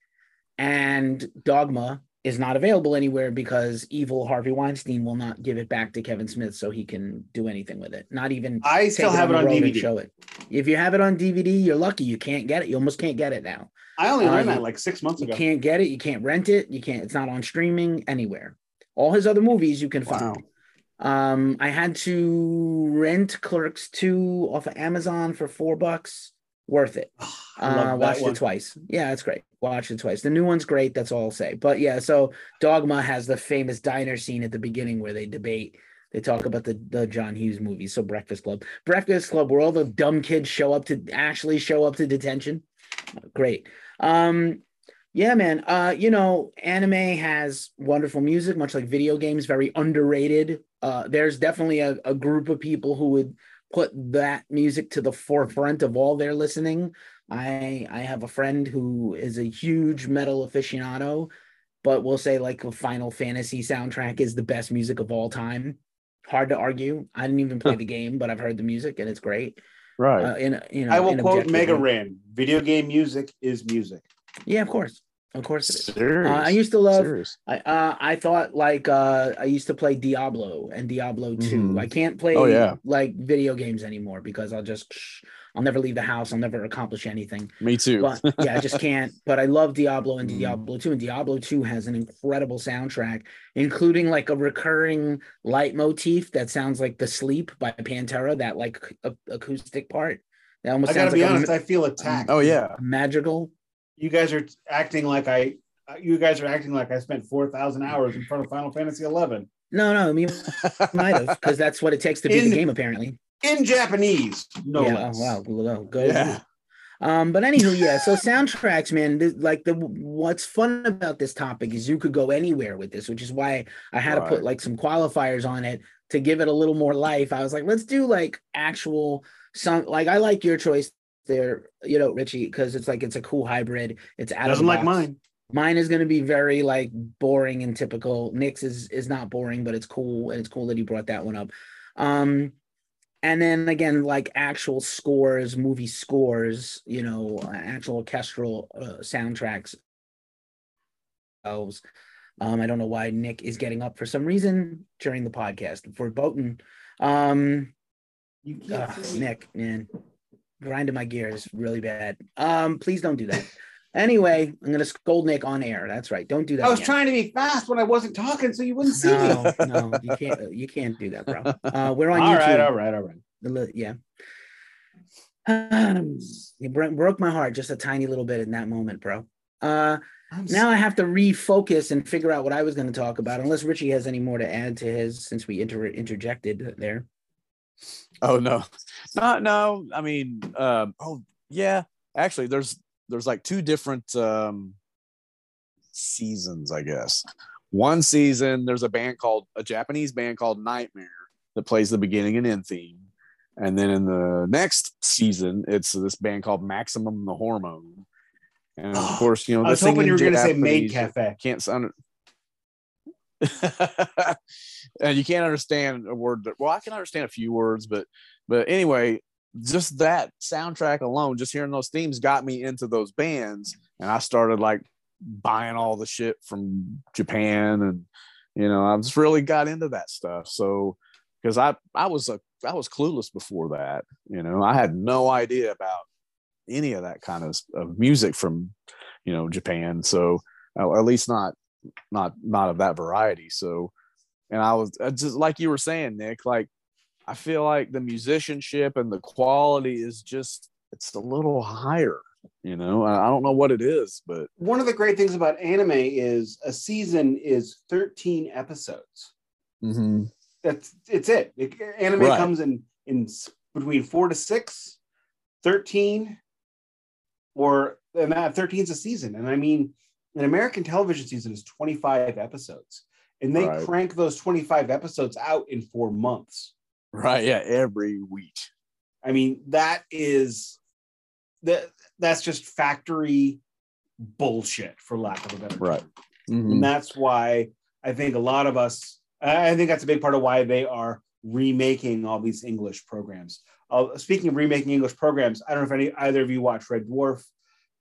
And Dogma is not available anywhere because evil Harvey Weinstein will not give it back to Kevin Smith so he can do anything with it. Not even I still have it on D V D. Show it. If you have it on D V D, you're lucky. You can't get it. You almost can't get it now. I only learned um, that like six months ago. You can't get it. You can't rent it. You can't. It's not on streaming anywhere. All his other movies you can find. Wow. Um, I had to rent Clerks two off of Amazon for four bucks. Worth it. Oh, uh, watched one. it twice. Yeah, it's great. Watched it twice. The new one's great. That's all I'll say. But yeah, so Dogma has the famous diner scene at the beginning where they debate. They talk about the, the John Hughes movies. So Breakfast Club. Breakfast Club, where all the dumb kids show up to actually show up to detention. Great. Um, yeah, man. Uh, you know, anime has wonderful music, much like video games, very underrated. Uh, there's definitely a, a group of people who would put that music to the forefront of all their listening. I I have a friend who is a huge metal aficionado, but will say like the Final Fantasy soundtrack is the best music of all time. Hard to argue. I didn't even play the game, but I've heard the music and it's great. Right. Uh, in, you know, I will quote Mega Ran. Video game music is music. Yeah, of course. Of course it is. Serious, uh, I used to love, serious. I uh, I thought like, uh, I used to play Diablo and Diablo two. Mm. I can't play oh, yeah. like video games anymore because I'll just, I'll never leave the house. I'll never accomplish anything. Me too. But, yeah, I just can't. But I love Diablo and mm. Diablo two. And Diablo two has an incredible soundtrack, including like a recurring leitmotif that sounds like The Sleep by Pantera, that like a- acoustic part. That almost I gotta be like honest, a, I feel attacked. Oh yeah. Magical. You guys are acting like I. You guys are acting like I spent four thousand hours in front of Final Fantasy eleven. No, no, I mean, might have, because that's what it takes to beat in, the game, apparently. In Japanese, no. Yeah. Less. Oh, wow. Go. Yeah. Um. But anywho, yeah. So soundtracks, man. Th- like the what's fun about this topic is you could go anywhere with this, which is why I had right. to put like some qualifiers on it to give it a little more life. I was like, let's do like actual some. Like I like your choice there, you know, Richie, because it's like, it's a cool hybrid. It's out doesn't of like box. Mine. Mine is going to be very like boring and typical. Nick's is is not boring, but it's cool, and it's cool that he brought that one up. Um, and then again, like actual scores, movie scores, you know, actual orchestral uh, soundtracks. Um, I don't know why Nick is getting up for some reason during the podcast for Boatin. Um, you can't ugh, Nick, man, grinding my gears really bad. Um, please don't do that. Anyway, I'm going to scold Nick on air. That's right. Don't do that. I was again. trying to be fast when I wasn't talking so you wouldn't see no, me. No, you can't. You can't do that, bro. Uh, we're on all YouTube. All right, all right, all right. Yeah. Um, it broke my heart just a tiny little bit in that moment, bro. Uh, now I have to refocus and figure out what I was going to talk about, unless Richie has any more to add to his, since we inter- interjected there. Oh, no. No, no. I mean, um, oh, yeah. Actually, there's... There's like two different um, seasons, I guess. One season, there's a band called, a Japanese band called Nightmare that plays the beginning and end theme. And then in the next season, it's this band called Maximum the Hormone. And of course, you know, I was hoping you were going to say Maid Cafe. Can't sound it. And you can't understand a word. That, well, I can understand a few words, but but anyway. Just that soundtrack alone, just hearing those themes got me into those bands, and I started like buying all the shit from Japan, and you know, I just really got into that stuff. So because I I was a I was clueless before that, you know, I had no idea about any of that kind of, of music from, you know, Japan. So at least not not not of that variety. So and I was I just like you were saying, Nick, like. I feel like the musicianship and the quality is just, it's a little higher, you know, I don't know what it is, but. One of the great things about anime is a season is thirteen episodes. Mm-hmm. That's, it's it. it anime right. comes in, in between four to six, thirteen, or and that thirteen is a season. And I mean, an American television season is twenty-five episodes, and they right. crank those twenty-five episodes out in four months. Right, yeah, every week. I mean, that is that that's just factory bullshit, for lack of a better term. Right. Mm-hmm. And that's why I think a lot of us, I think that's a big part of why they are remaking all these English programs. Uh, speaking of remaking English programs, I don't know if any either of you watch Red Dwarf.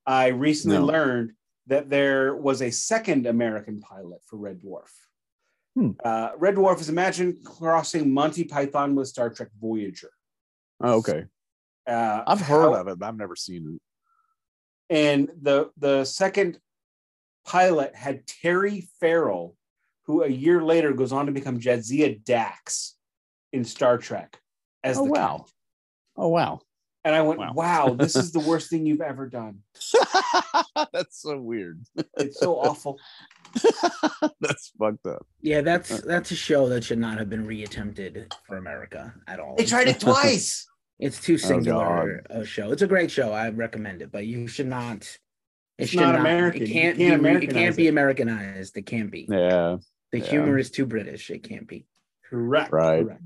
I recently no. learned that there was a second American pilot for Red Dwarf. Hmm. Uh, Red Dwarf is imagine crossing Monty Python with Star Trek Voyager. Oh, okay. Uh, I've heard how, of it, but I've never seen it. And the the second pilot had Terry Farrell, who a year later goes on to become Jadzia Dax in Star Trek. As oh, the wow. Count. Oh, wow. And I went, wow, wow this is the worst thing you've ever done. That's so weird. It's so awful. That's fucked up. Yeah, that's that's a show that should not have been reattempted for America at all. They tried it twice. It's too singular oh, a show. It's a great show. I recommend it, but you should not. It it's should not American. It can't, can't be. It can't be Americanized. It can't be. Yeah. The yeah. humor is too British. It can't be. Correct. Right. Correct.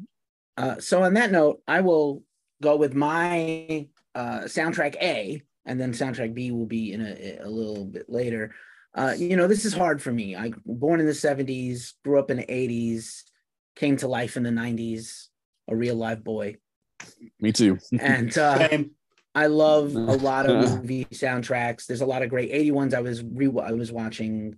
Uh, so on that note, I will go with my uh, soundtrack A, and then soundtrack B will be in a, a little bit later. Uh, you know, this is hard for me. I born in the seventies, grew up in the eighties, came to life in the nineties, a real live boy. Me too. And uh, I love a lot of movie soundtracks. There's a lot of great eighty-ones. I was re I was watching.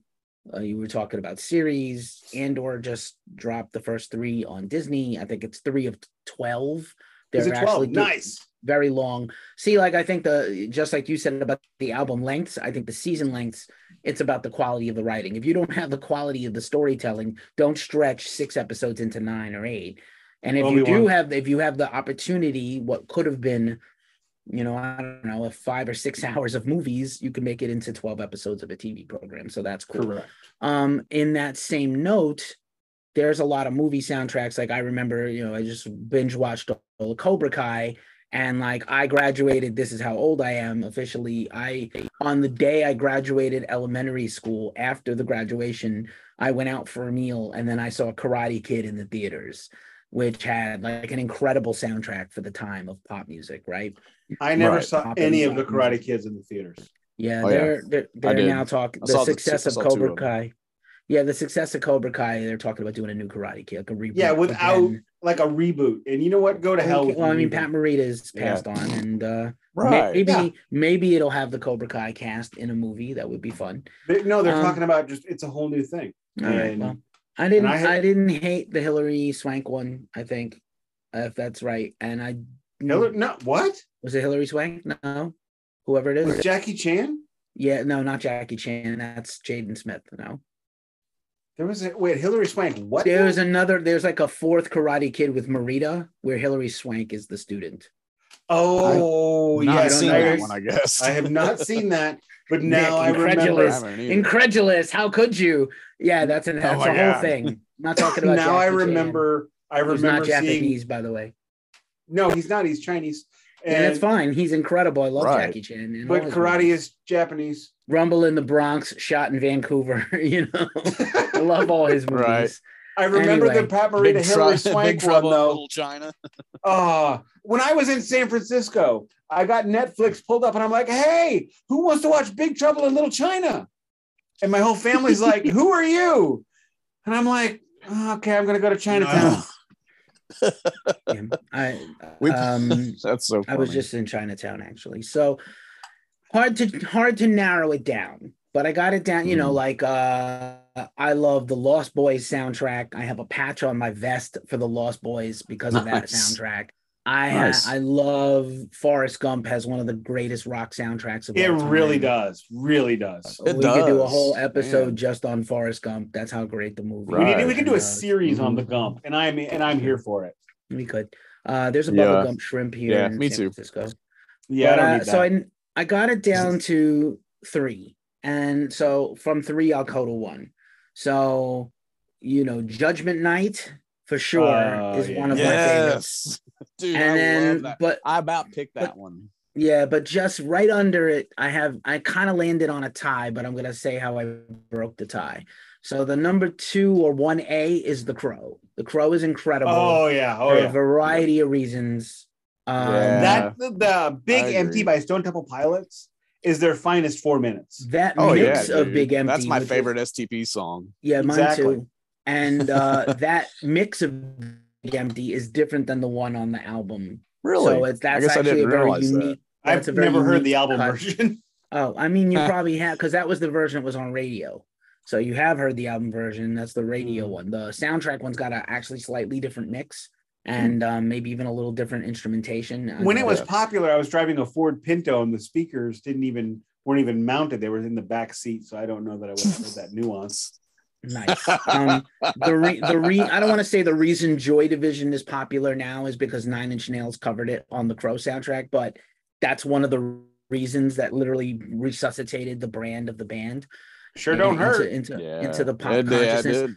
Uh, you were talking about series. Andor just dropped the first three on Disney. I think it's three of twelve. They're is it actually twelve? Nice. Very long. See, like I think the just like you said about the album lengths, I think the season lengths, it's about the quality of the writing. If you don't have the quality of the storytelling, don't stretch six episodes into nine or eight. And if Obi-Wan. you do have, if you have the opportunity, what could have been, you know, I don't know, if five or six hours of movies, you can make it into twelve episodes of a T V program. So that's cool. Correct. Um, in that same note, there's a lot of movie soundtracks. Like I remember, you know, I just binge watched all of Cobra Kai. And like I graduated, this is how old I am officially. I on the day I graduated elementary school, after the graduation, I went out for a meal and then I saw Karate Kid in the theaters, which had like an incredible soundtrack for the time of pop music, right? I never right. saw any of the Karate Kids in the theaters. Yeah, oh, they're, yeah. they're they're they're now talking the success the, of Cobra Kai. Of yeah, the success of Cobra Kai. They're talking about doing a new Karate Kid, like a reboot. Yeah, without again. like a reboot. And you know what? Go to hell. With well, I mean, Pat Morita's passed yeah. on, and uh, right. maybe yeah. maybe it'll have the Cobra Kai cast in a movie. That would be fun. But no, they're um, talking about just it's a whole new thing. All and, right. Well, I didn't I, had, I didn't hate the Hillary Swank one. I think if that's right, and I Hillary, no what was it Hillary Swank? No. Whoever it is. Was Jackie Chan? Yeah, no, not Jackie Chan. That's Jaden Smith. No. There was a wait, Hillary Swank. What? There was another, there's like a fourth Karate Kid with Morita where Hillary Swank is the student. Oh, yeah. I've not seen that one, I guess. I have not seen that, but now I'm incredulous. Incredulous. How could you? Yeah, that's an that's a whole thing. I'm not talking about now. I remember I remember not Japanese, by the way. No, he's not, he's Chinese. And, and that's fine. He's incredible. I love right. Jackie Chan. But karate movies. Is Japanese. Rumble in the Bronx, shot in Vancouver. You know, I love all his movies. Right. I remember anyway, the Pat Morita Hillary Swank one though. China. uh, when I was in San Francisco, I got Netflix pulled up, and I'm like, "Hey, who wants to watch Big Trouble in Little China?" And my whole family's like, "Who are you?" And I'm like, oh, "Okay, I'm gonna go to Chinatown." No. yeah, I um that's so funny. I was just in Chinatown actually, so hard to hard to narrow it down, but I got it down. You mm. know, like uh I love the Lost Boys soundtrack. I have a patch on my vest for the Lost Boys because of nice. that soundtrack. I nice. I love Forrest Gump has one of the greatest rock soundtracks of it all time. really does really does it we does. Could do a whole episode Man. just on Forrest Gump. That's how great the movie right. we, need, we can do a series mm-hmm. on the Gump, and I'm and I'm here for it. We could uh there's a yeah. Bubble Gump shrimp here yeah in me San too Francisco. yeah but, I don't need uh, that. So I, I got it down to three, and so from three I'll go to one. So you know, Judgment Night for sure uh, is yeah. one of yes. my favorites. Dude, and I then, love that. But I about picked that but, one. Yeah, but just right under it, I have I kind of landed on a tie, but I'm gonna say how I broke the tie. So the number two or one A is The Crow. The Crow is incredible. Oh yeah, oh for yeah. a variety yeah. of reasons. Um, yeah. That the, the Big Empty by Stone Temple Pilots is their finest four minutes. That oh, mix yeah, of Big Empty. That's my favorite is, S T P song. Yeah, exactly. mine too. And uh, that mix of Empty is different than the one on the album. Really? So it's that's actually a very unique. That. I've a very never heard the album cut. version. Oh, I mean, you probably have, because that was the version that was on radio. So you have heard the album version. That's the radio one. The soundtrack one's got a actually slightly different mix, and um, maybe even a little different instrumentation. When it was yeah. popular, I was driving a Ford Pinto, and the speakers didn't even weren't even mounted. They were in the back seat, so I don't know that I would have heard that nuance. Nice. Um, the re- the re- I don't want to say the reason Joy Division is popular now is because Nine Inch Nails covered it on the Crow soundtrack, but that's one of the reasons that literally resuscitated the brand of the band. Sure, don't into, hurt into, yeah. into the pop it, consciousness.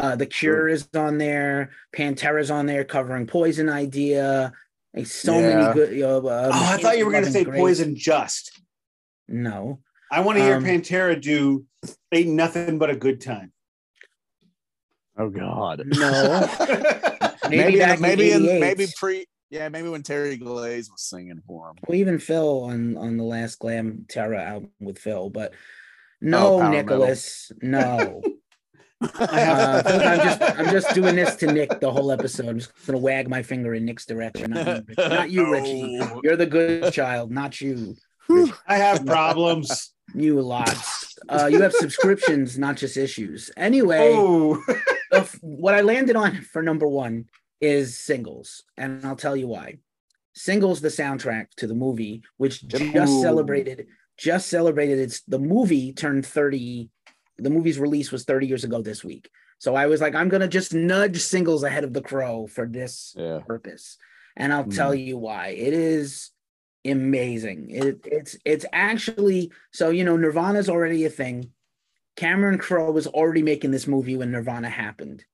Uh, the Cure sure. is on there. Pantera's on there, covering Poison idea. Like so yeah. many good. Uh, oh, I thought you were going to say great. Poison Just. No. I want to hear um, Pantera do Ain't Nothing But a Good Time. Oh God. No. maybe maybe maybe, in, maybe pre yeah, maybe when Terry Glaze was singing for him. Well, even Phil on, on the last Glam Terra album with Phil, but no, oh, Nicholas, metal. no. uh, I'm just I'm just doing this to Nick the whole episode. I'm just gonna wag my finger in Nick's direction. Not, not you, Richie. Oh. You're the good child, not you. I have problems. You lots. Uh, you have subscriptions, not just issues. Anyway, oh. if, what I landed on for number one is Singles, and I'll tell you why. Singles, the soundtrack to the movie, which just Ooh. celebrated, just celebrated. It's the movie turned thirty. The movie's release was thirty years ago this week. So I was like, I'm gonna just nudge Singles ahead of The Crow for this yeah. purpose, and I'll mm. tell you why. It is. Amazing. It, it's it's actually so you know Nirvana's already a thing. Cameron Crowe was already making this movie when Nirvana happened.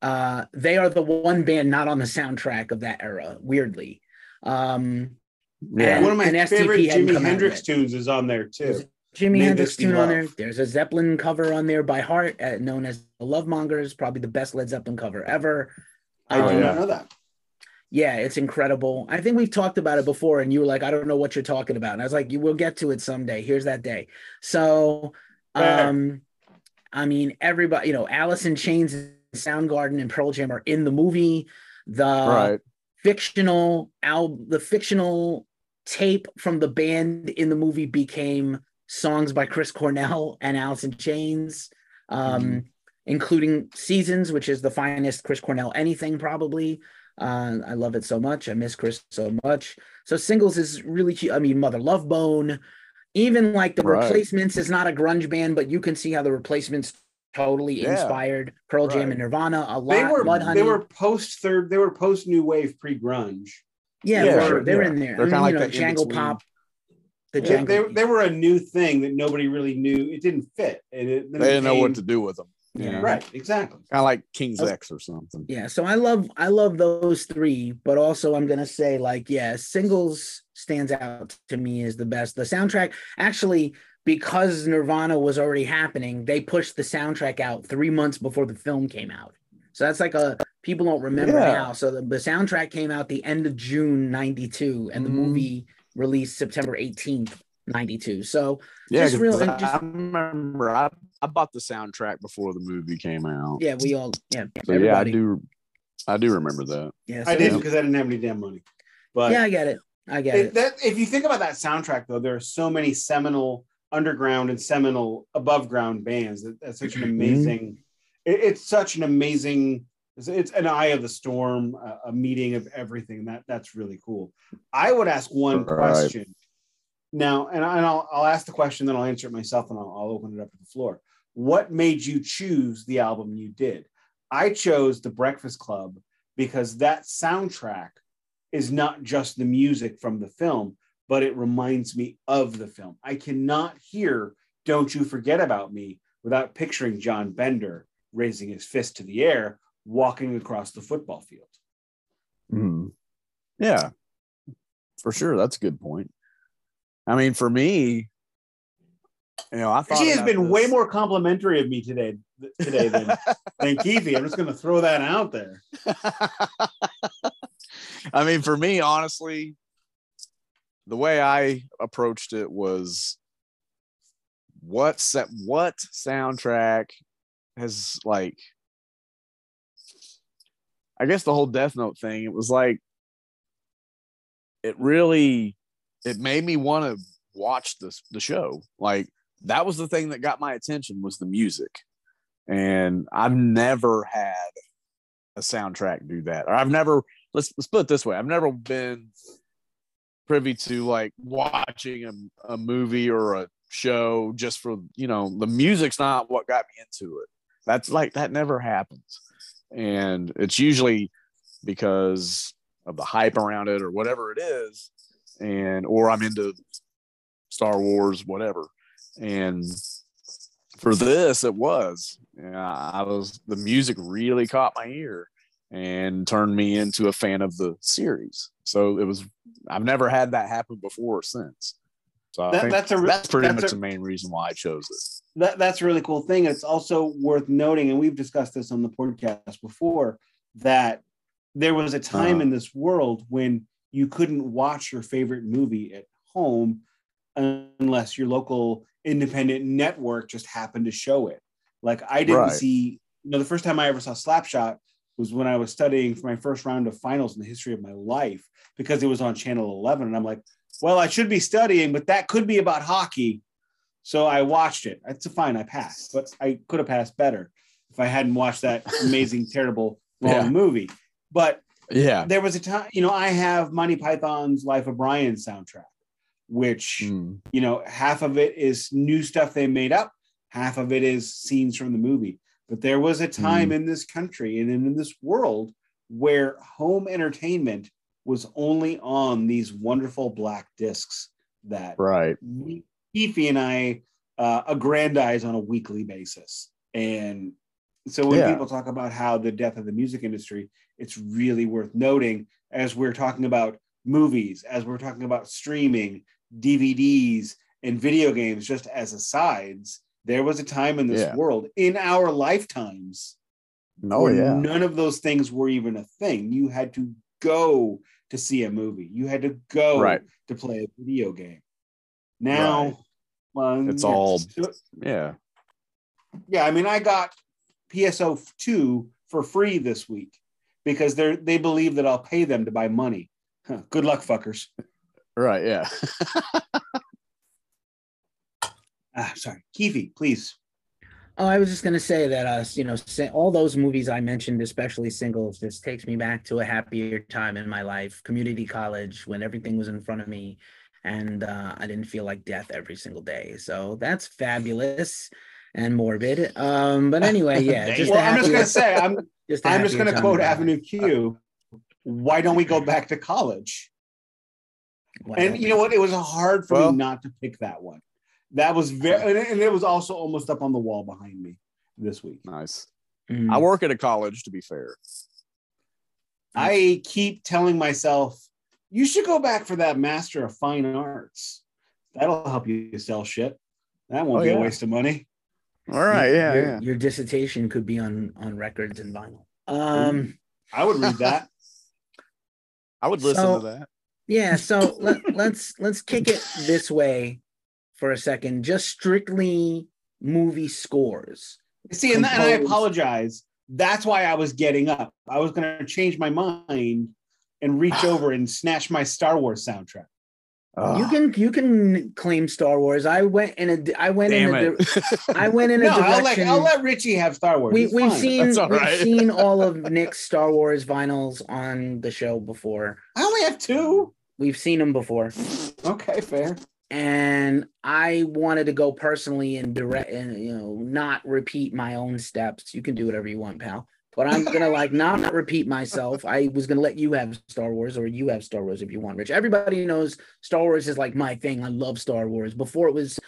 Uh, they are the one band not on the soundtrack of that era. Weirdly, um, yeah. One of my favorite Jimi Hendrix tunes is on there too. Jimi Hendrix tune on there. There's a Zeppelin cover on there by Heart, uh, known as the Lovemongers. Probably the best Led Zeppelin cover ever. I um, do not know that. Yeah, it's incredible. I think we've talked about it before, and you were like, I don't know what you're talking about. And I was like, we'll get to it someday. Here's that day. So, um, I mean, everybody, you know, Alice in Chains, Soundgarden, and Pearl Jam are in the movie. The right. fictional album, the fictional tape from the band in the movie became songs by Chris Cornell and Alice in Chains, um, mm-hmm. including Seasons, which is the finest Chris Cornell anything, probably. Uh, I love it so much. I miss Chris so much. So Singles is really cute. I mean, Mother Love Bone, even like the right. Replacements is not a grunge band, but you can see how the Replacements totally yeah. inspired Pearl right. Jam and Nirvana a lot. They were, Mudhoney. They were post third. They were post new wave, pre grunge. Yeah, yeah, they were, they were yeah. in there. They're I mean, kind of like know, the jangle pop. The yeah, jangle. They, they were a new thing that nobody really knew. It didn't fit, and it, they didn't became, know what to do with them. Yeah. yeah, right, exactly. Kind of like King's okay. X or something. Yeah, so I love I love those three, but also I'm gonna say, like, yeah, Singles stands out to me as the best. The soundtrack, actually, because Nirvana was already happening, they pushed the soundtrack out three months before the film came out. So that's like a people don't remember yeah. now. So the, the soundtrack came out the end of June ninety-two, and mm. the movie released September eighteenth. ninety-two. So yeah, just real, I, just, I remember I, I bought the soundtrack before the movie came out. Yeah, we all yeah. So yeah, I do I do remember that. Yeah, so I didn't because yeah. I didn't have any damn money. But yeah, I get it. I get it. it. That, if you think about that soundtrack though, there are so many seminal underground and seminal above ground bands. That, that's such an amazing it, it's such an amazing it's, it's an eye of the storm, a, a meeting of everything. That that's really cool. I would ask one all question. Right. Now, and, I, and I'll, I'll ask the question, then I'll answer it myself, and I'll, I'll open it up to the floor. What made you choose the album you did? I chose The Breakfast Club because that soundtrack is not just the music from the film, but it reminds me of the film. I cannot hear Don't You Forget About Me without picturing John Bender raising his fist to the air, walking across the football field. Mm. Yeah, for sure. That's a good point. I mean, for me, you know, I thought she has been this. way more complimentary of me today, today than, than Keithy. I'm just going to throw that out there. I mean, for me, honestly, the way I approached it was what set, what soundtrack has like, I guess the whole Death Note thing. It was like, it really. It made me want to watch this, the show. Like, that was the thing that got my attention was the music. And I've never had a soundtrack do that. Or I've never, let's, let's put it this way. I've never been privy to, like, watching a, a movie or a show just for, you know, the music's not what got me into it. That's like, that never happens. And it's usually because of the hype around it or whatever it is. And or I'm into Star Wars, whatever. And for this, it was you know, I was the music really caught my ear and turned me into a fan of the series. So it was I've never had that happen before or since. So that, I think that's a that's pretty that's much a, the main reason why I chose this. That that's a really cool thing. It's also worth noting, and we've discussed this on the podcast before, that there was a time uh, in this world when you couldn't watch your favorite movie at home unless your local independent network just happened to show it. Like I didn't right. see, you know, the first time I ever saw Slapshot was when I was studying for my first round of finals in the history of my life because it was on Channel eleven. And I'm like, well, I should be studying, but that could be about hockey. So I watched it. That's fine. I passed, but I could have passed better if I hadn't watched that amazing, terrible, long yeah. movie. But yeah, there was a time, you know, I have Monty Python's Life of Brian soundtrack, which, mm. you know, half of it is new stuff they made up. Half of it is scenes from the movie. But there was a time mm. in this country and in this world where home entertainment was only on these wonderful black discs that right. Keithy and I uh, aggrandize on a weekly basis. And so when yeah. people talk about how the death of the music industry, it's really worth noting as we're talking about movies, as we're talking about streaming, D V Ds, and video games, just as asides, there was a time in this yeah. world, in our lifetimes, oh, yeah. none of those things were even a thing. You had to go to see a movie. You had to go right. to play a video game. Now, right. it's all, yeah. Yeah, I mean, I got P S O two for free this week because they they believe that I'll pay them to buy money. Huh, good luck, fuckers. Right, yeah. ah, sorry. Keefe, please. Oh, I was just going to say that, uh, you know, all those movies I mentioned, especially Singles, this takes me back to a happier time in my life, community college, when everything was in front of me and uh, I didn't feel like death every single day. So that's fabulous and morbid. Um, but anyway, yeah. Just well, I'm just going to say, I'm just, I'm just going to quote Avenue Q. Why don't we go back to college? Why and you know what? It was hard for well, me not to pick that one. That was very, and it was also almost up on the wall behind me this week. Nice. Mm. I work at a college, to be fair. I keep telling myself, you should go back for that Master of Fine Arts. That'll help you sell shit. That won't oh, be yeah. a waste of money. All right. Yeah. Your, yeah. your dissertation could be on, on records and vinyl. Um, I would read that. I would listen so, to that. Yeah. So let, let's, let's kick it this way for a second, just strictly movie scores. See, and, and I apologize. That's why I was getting up. I was going to change my mind and reach over and snatch my Star Wars soundtrack. Oh. You can you can claim Star Wars. I went in a I went Damn in a I went in a no, direction. I'll let, I'll let Richie have Star Wars. We, we've fine. seen we've right. seen all of Nick's Star Wars vinyls on the show before. I only have two. We've seen them before. Okay, fair. And I wanted to go personally and direct, and you know, not repeat my own steps. You can do whatever you want, pal. But I'm gonna like not, not repeat myself. I was gonna let you have Star Wars, or you have Star Wars if you want, Rich. Everybody knows Star Wars is like my thing. I love Star Wars. Before it was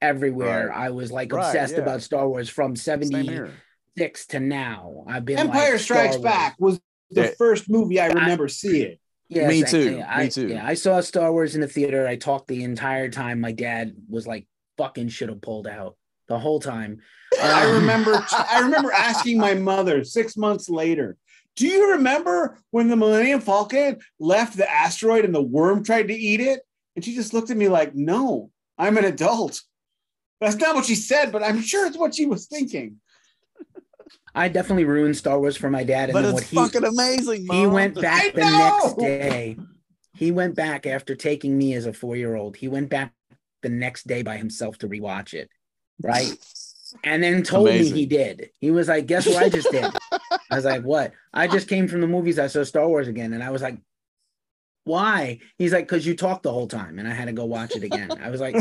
everywhere, right. I was like right, obsessed yeah. about Star Wars from seventy-six to now. I've been Empire like, Strikes Star Back Wars. was the yeah. first movie I remember I, seeing. Yes, me too. I, I, me too. Yeah, I saw Star Wars in the theater. I talked the entire time. My dad was like, "Fucking should have pulled out the whole time." Um, I remember. I remember asking my mother six months later, "Do you remember when the Millennium Falcon left the asteroid and the worm tried to eat it?" And she just looked at me like, "No, I'm an adult." That's not what she said, but I'm sure it's what she was thinking. I definitely ruined Star Wars for my dad. And but then it's what he, fucking amazing, Mom. He went back the next day. He went back after taking me as a four-year-old. He went back the next day by himself to rewatch it, right? And then told amazing. me he did. He was like, guess what I just did? I was like, what? I just came from the movies. I saw Star Wars again. And I was like, why? He's like, because you talked the whole time. And I had to go watch it again. I was like,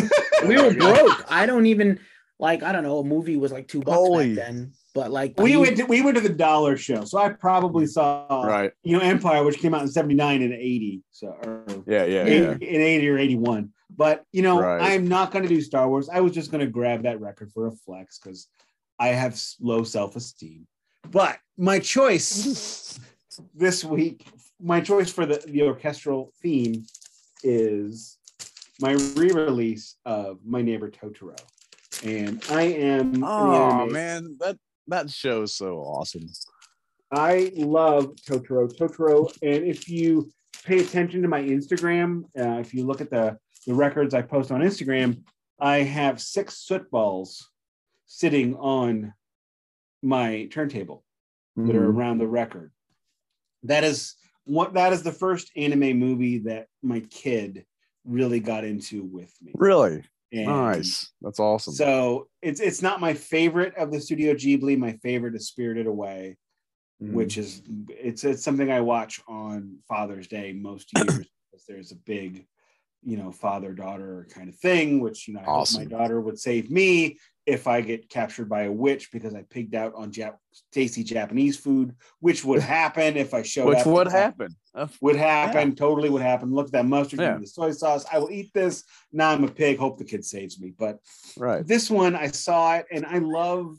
we were broke. I don't even, like, I don't know. A movie was like two bucks Holy. back then. But like we I mean, went to, we went to the dollar show, so I probably saw right. you know Empire, which came out in seventy-nine and eighty, so or yeah yeah in, yeah in eighty or eighty-one. But you know right. I'm not going to do Star Wars. I was just going to grab that record for a flex because I have low self-esteem. But my choice this week, my choice for the, the orchestral theme is my re-release of My Neighbor Totoro, and I am oh man that. That show is so awesome. I love Totoro. Totoro, and if you pay attention to my Instagram, uh, if you look at the, the records I post on Instagram, I have six soot balls sitting on my turntable mm-hmm. that are around the record. That is what that is the first anime movie that my kid really got into with me. Really? And nice. That's awesome. So it's it's not my favorite of the Studio Ghibli. My favorite is Spirited Away, mm. which is it's it's something I watch on Father's Day most years because there's a big, you know, father-daughter kind of thing, which you know I awesome. hope my daughter would save me if I get captured by a witch because I pigged out on Jap- tasty Japanese food, which would happen if I showed which up. Which would happen. Would happen. Yeah. Totally would happen. Look at that mustard yeah. and the soy sauce. I will eat this. Now I'm a pig. Hope the kid saves me. But right. this one, I saw it and I love,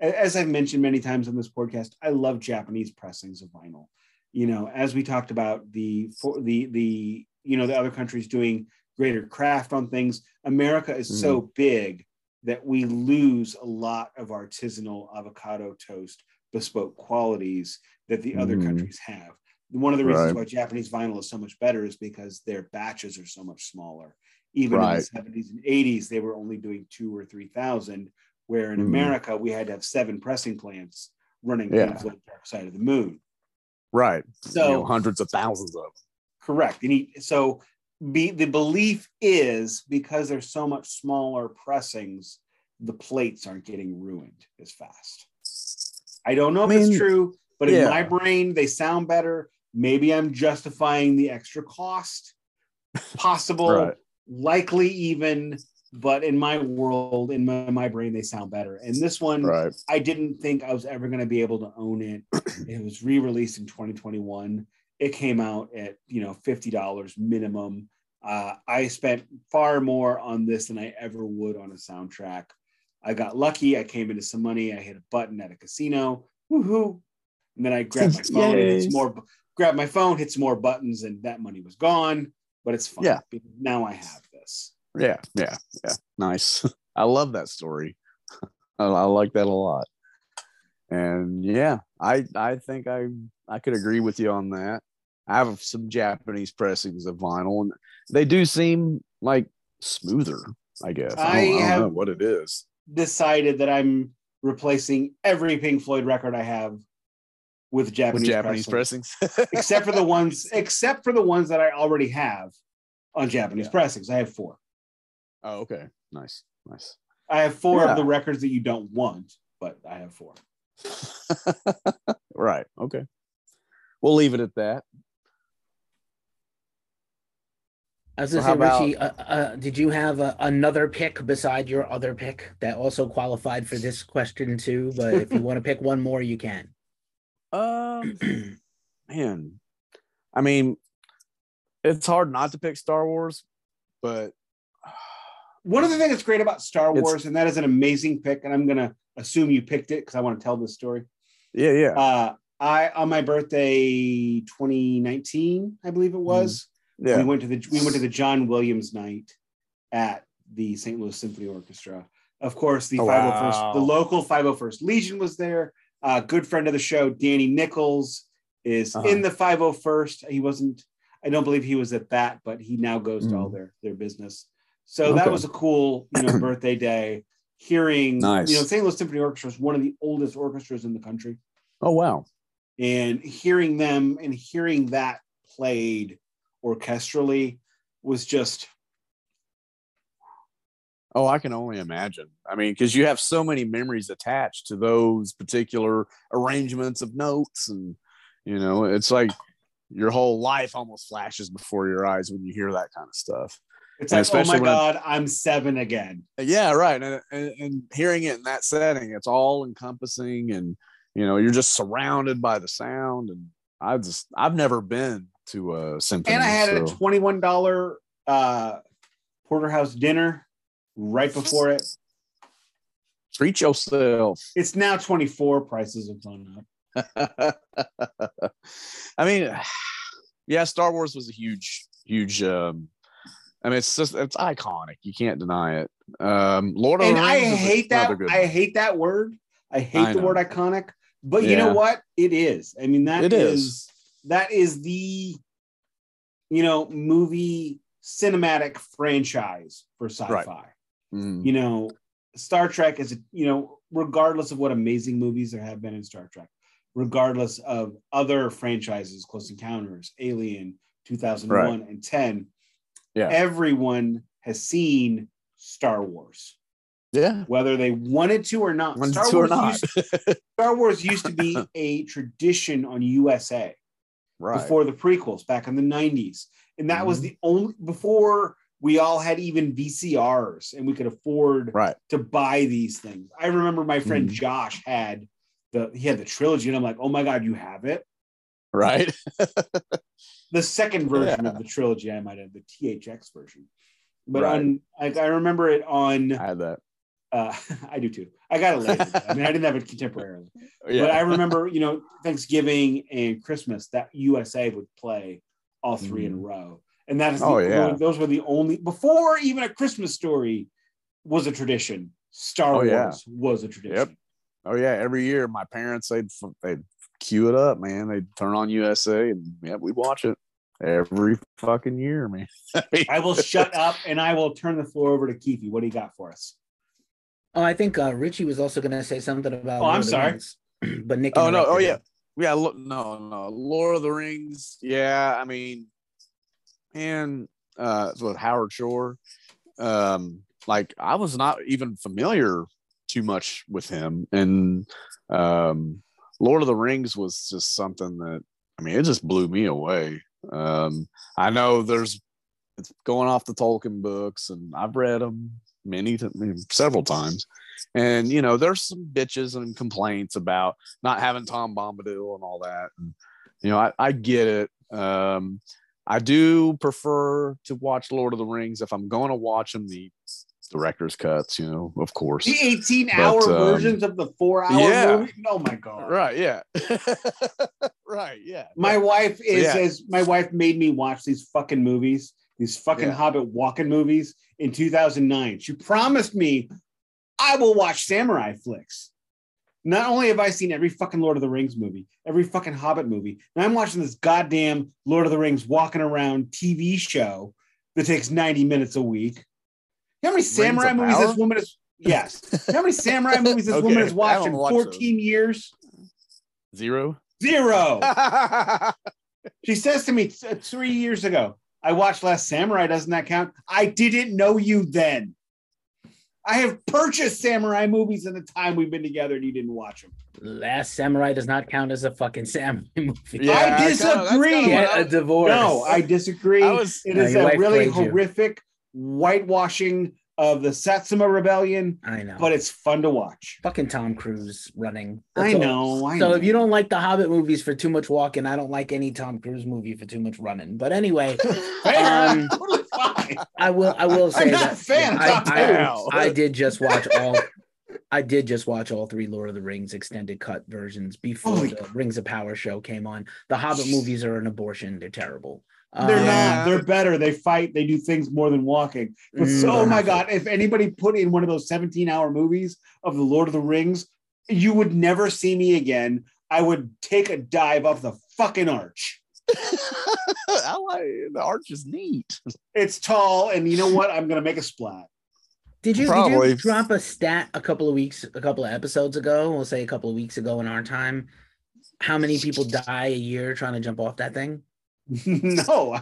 as I've mentioned many times on this podcast, I love Japanese pressings of vinyl. You know, as we talked about the, for the, the, you know, the other countries doing greater craft on things, America is mm. so big that we lose a lot of artisanal avocado toast bespoke qualities that the other mm. countries have. One of the reasons right. why Japanese vinyl is so much better is because their batches are so much smaller. Even right. in the seventies and eighties, they were only doing two or three thousand, where in mm. America we had to have seven pressing plants running yeah. the Dark Side of the Moon. Right. So you know, hundreds of thousands of them. Correct. And he, so be, the belief is because there's so much smaller pressings, the plates aren't getting ruined as fast. I don't know I if mean, it's true, but yeah. in my brain, they sound better. Maybe I'm justifying the extra cost. Possible, right. likely even, but in my world, in my, my brain, they sound better. And this one, right. I didn't think I was ever going to be able to own it. It was re-released in twenty twenty-one. It came out at, you know, fifty dollars minimum. Uh, I spent far more on this than I ever would on a soundtrack. I got lucky. I came into some money. I hit a button at a casino. Woohoo! And then I grabbed my phone. Yay. And it's more. Grabbed my phone. Hit some more buttons, and that money was gone. But it's fine. Yeah. Because now I have this. Yeah, yeah, yeah. Nice. I love that story. I, I like that a lot. And yeah, I I think I I could agree with you on that. I have some Japanese pressings of vinyl, and they do seem like smoother, I guess. I, I, don't, I don't know what it is. Decided that I'm replacing every Pink Floyd record I have with Japanese, with Japanese pressings, pressings. except for the ones, except for the ones that I already have on Japanese yeah. pressings. I have four. Oh, okay, nice, nice. I have four yeah. of the records that you don't want, but I have four. Right. Okay. We'll leave it at that. I was going to well, say, Richie, about... uh, uh, did you have uh, another pick beside your other pick that also qualified for this question too? But if you want to pick one more, you can. Um, man, I mean, it's hard not to pick Star Wars, but one of the things that's great about Star Wars, it's... and that is an amazing pick, and I'm going to assume you picked it because I want to tell this story. Yeah, yeah. Uh, I on my birthday, twenty nineteen, I believe it was. Mm. Yeah. We went to the we went to the John Williams night at the Saint Louis Symphony Orchestra. Of course, the oh, five oh first, wow. the local five oh first Legion was there. A uh, good friend of the show, Danny Nichols, is uh-huh. in the five oh first. He wasn't, I don't believe he was at that, but he now goes mm. to all their their business. So okay. that was a cool, you know, birthday day. Hearing, nice. You know, Saint Louis Symphony Orchestra is one of the oldest orchestras in the country. Oh wow! And hearing them and hearing that played orchestrally was just oh I can only imagine. I mean, because you have so many memories attached to those particular arrangements of notes, and you know, it's like your whole life almost flashes before your eyes when you hear that kind of stuff. It's and like, oh my God, I, I'm seven again. Yeah, right. And, and, and hearing it in that setting, it's all encompassing, and you know, you're just surrounded by the sound. And I just I've never been to a symphony. And I had so. a twenty-one dollars uh, porterhouse dinner right before it. Treat yourself. It's now twenty-four. Prices have gone up. I mean, yeah, Star Wars was a huge, huge. Um, I mean, it's just it's iconic. You can't deny it. Um, Lord of and the Rings. And I hate that. I hate that word. I hate I the know. word iconic. But yeah. you know what? It is. I mean, that it is. is That is the, you know, movie cinematic franchise for sci-fi. Right. Mm. You know, Star Trek is, you know, regardless of what amazing movies there have been in Star Trek, regardless of other franchises, Close Encounters, Alien, two thousand one, right. and ten, yeah. everyone has seen Star Wars. Yeah. Whether they wanted to or not. Star, to Wars or not. Used, Star Wars used to be a tradition on U S A. Right. Before the prequels back in the nineties, and that mm-hmm. was the only before we all had even V C Rs and we could afford right. to buy these things. I remember my friend mm-hmm. Josh had the he had the trilogy, and I'm like, oh my God, you have it, right? The second version yeah. of the trilogy, I might have the T H X version, but right. on like I remember it on. I had that. Uh, I do too. I got it later. I mean, I didn't have it contemporarily, yeah. but I remember, you know, Thanksgiving and Christmas that U S A would play all three mm. in a row, and that is the, oh yeah, those were the only before even A Christmas Story was a tradition. Star oh, Wars yeah. was a tradition. Yep. Oh yeah, every year my parents they'd they'd queue it up, man. They turn on U S A, and yeah, we watch it every fucking year, man. I will shut up, and I will turn the floor over to Keithy. What do you got for us? Oh, I think uh, Richie was also going to say something about. Oh, I'm sorry, Rings, but Nick. Oh no! Oh yeah, yeah. Look, no, no. Lord of the Rings. Yeah, I mean, and uh, with Howard Shore, um, like I was not even familiar too much with him, and um, Lord of the Rings was just something that, I mean, it just blew me away. Um, I know there's it's going off the Tolkien books, and I've read them many, I mean, several times, and you know there's some bitches and complaints about not having Tom Bombadil and all that. And, you know, I, I get it. Um, I do prefer to watch Lord of the Rings if I'm going to watch them. The director's cuts, you know, of course. The eighteen-hour um, versions of the four-hour yeah. movie. Oh my god! Right? Yeah. Right? Yeah. My but, wife is yeah. as my wife made me watch these fucking movies. These fucking yeah. Hobbit walking movies in two thousand nine. She promised me I will watch samurai flicks. Not only have I seen every fucking Lord of the Rings movie, every fucking Hobbit movie, and I'm watching this goddamn Lord of the Rings walking around T V show that takes ninety minutes a week. You know how many samurai movies power? this woman is? Yes. How many samurai movies this okay. woman has watched in fourteen those. years? Zero. Zero. She says to me th- three years ago, I watched Last Samurai. Doesn't that count? I didn't know you then. I have purchased samurai movies in the time we've been together, and you didn't watch them. Last Samurai does not count as a fucking samurai movie. Yeah, I disagree. Kinda, I was, a divorce. No, I disagree. I was, it no, is a really horrific you. whitewashing of the Satsuma Rebellion. I know, but it's fun to watch. Fucking Tom Cruise running. That's I know. I so know. If you don't like the Hobbit movies for too much walking, I don't like any Tom Cruise movie for too much running. But anyway, um, I will. I will say I'm not that a fan I, of Tom I, I, I did just watch all. I did just watch all three Lord of the Rings extended cut versions before oh the God. Rings of Power show came on. The Hobbit movies are an abortion. They're terrible. They're um, not. They're better. They fight. They do things more than walking. But so, oh my God, if anybody put in one of those seventeen-hour movies of the Lord of the Rings, you would never see me again. I would take a dive off the fucking arch. I like the arch is neat. It's tall, and you know what? I'm gonna make a splat. Did you, did you drop a stat a couple of weeks, a couple of episodes ago? We'll say a couple of weeks ago in our time. How many people die a year trying to jump off that thing? No,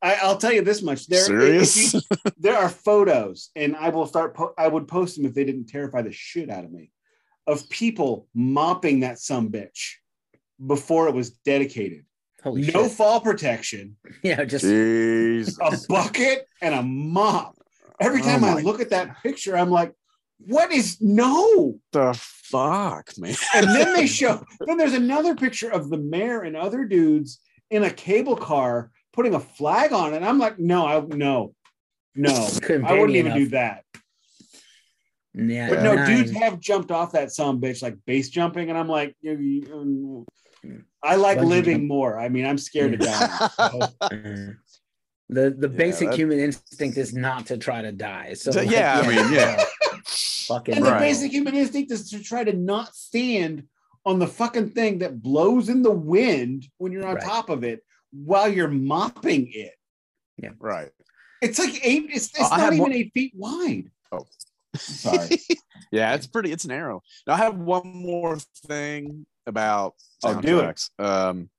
I, I'll tell you this much. There, Serious? You, there are photos, and I will start. Po- I would post them if they didn't terrify the shit out of me, of people mopping that sumbitch before it was dedicated. Holy no shit. Fall protection. Yeah, just Jeez. A bucket and a mop. Every time oh I look God. at that picture, I'm like, "What is no the fuck, man?" And then they show. Then there's another picture of the mayor and other dudes in a cable car putting a flag on it. I'm like, no, I no, no, I wouldn't even enough. do that. Yeah, but no, nine. dudes have jumped off that some bitch like base jumping, and I'm like, I like Bungee living jump. more. I mean, I'm scared yeah. to die. The the yeah, basic that's... human instinct is not to try to die. So, so like, yeah, yeah, I mean, yeah. Fucking and right. the basic human instinct is to try to not stand on the fucking thing that blows in the wind when you're on right. top of it while you're mopping it. Yeah. Right. It's like eight, it's, it's oh, not even one... eight feet wide. Oh, sorry. Yeah, it's pretty, it's narrow. Now I have one more thing about soundtracks. Oh, um,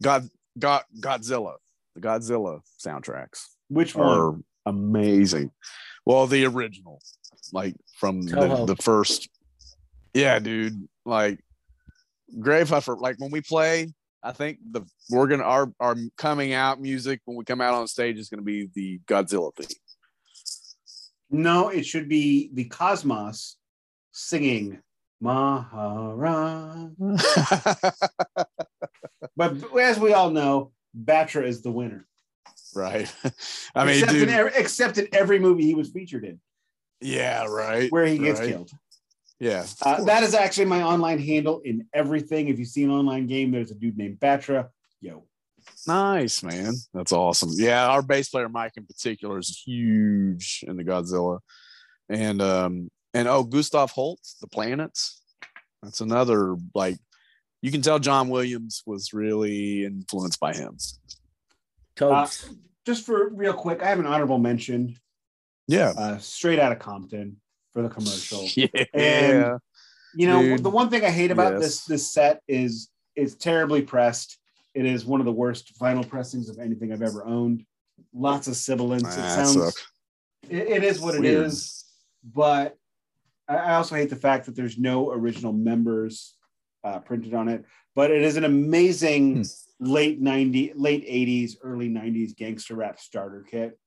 God, God, Godzilla, the Godzilla soundtracks. Which one? Are amazing. Well, the original, like from the, the first. Yeah, dude. Like, Gravehuffer, like when we play, I think the we're gonna our our coming out music when we come out on stage is gonna be the Godzilla theme. No, it should be the Cosmos singing Mahara. But as we all know, Batra is the winner, right? I mean, except, dude, in every, except in every movie he was featured in. Yeah, right. Where he gets right. killed. Yeah, uh, that is actually my online handle in everything. If you see an online game, there's a dude named Batra. Yo, nice man, that's awesome. Yeah, our bass player Mike in particular is huge in the Godzilla, and um, and oh, Gustav Holst, the planets. That's another like you can tell John Williams was really influenced by him. Uh, just for real quick, I have an honorable mention. Yeah. Uh, straight out of Compton for the commercial. Yeah. And you know, dude, the one thing I hate about yes. this this set is it's terribly pressed. It is one of the worst vinyl pressings of anything I've ever owned. Lots of sibilance. Ah, it sounds it, it is what Weird. It is, but I also hate the fact that there's no original members uh, printed on it, but it is an amazing hmm. late nineties, late eighties, early nineties gangster rap starter kit,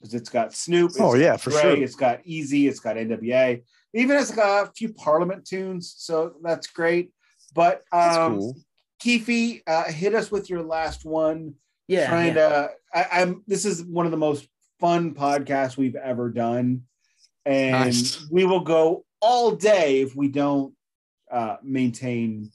because it's got Snoop. It's oh yeah, got for Dre, sure. It's got Easy. It's got N W A. Even it's got a few Parliament tunes, so that's great. But um, cool. Keefy, uh, hit us with your last one. Yeah, trying yeah. to. I, I'm. This is one of the most fun podcasts we've ever done, and nice. We will go all day if we don't uh maintain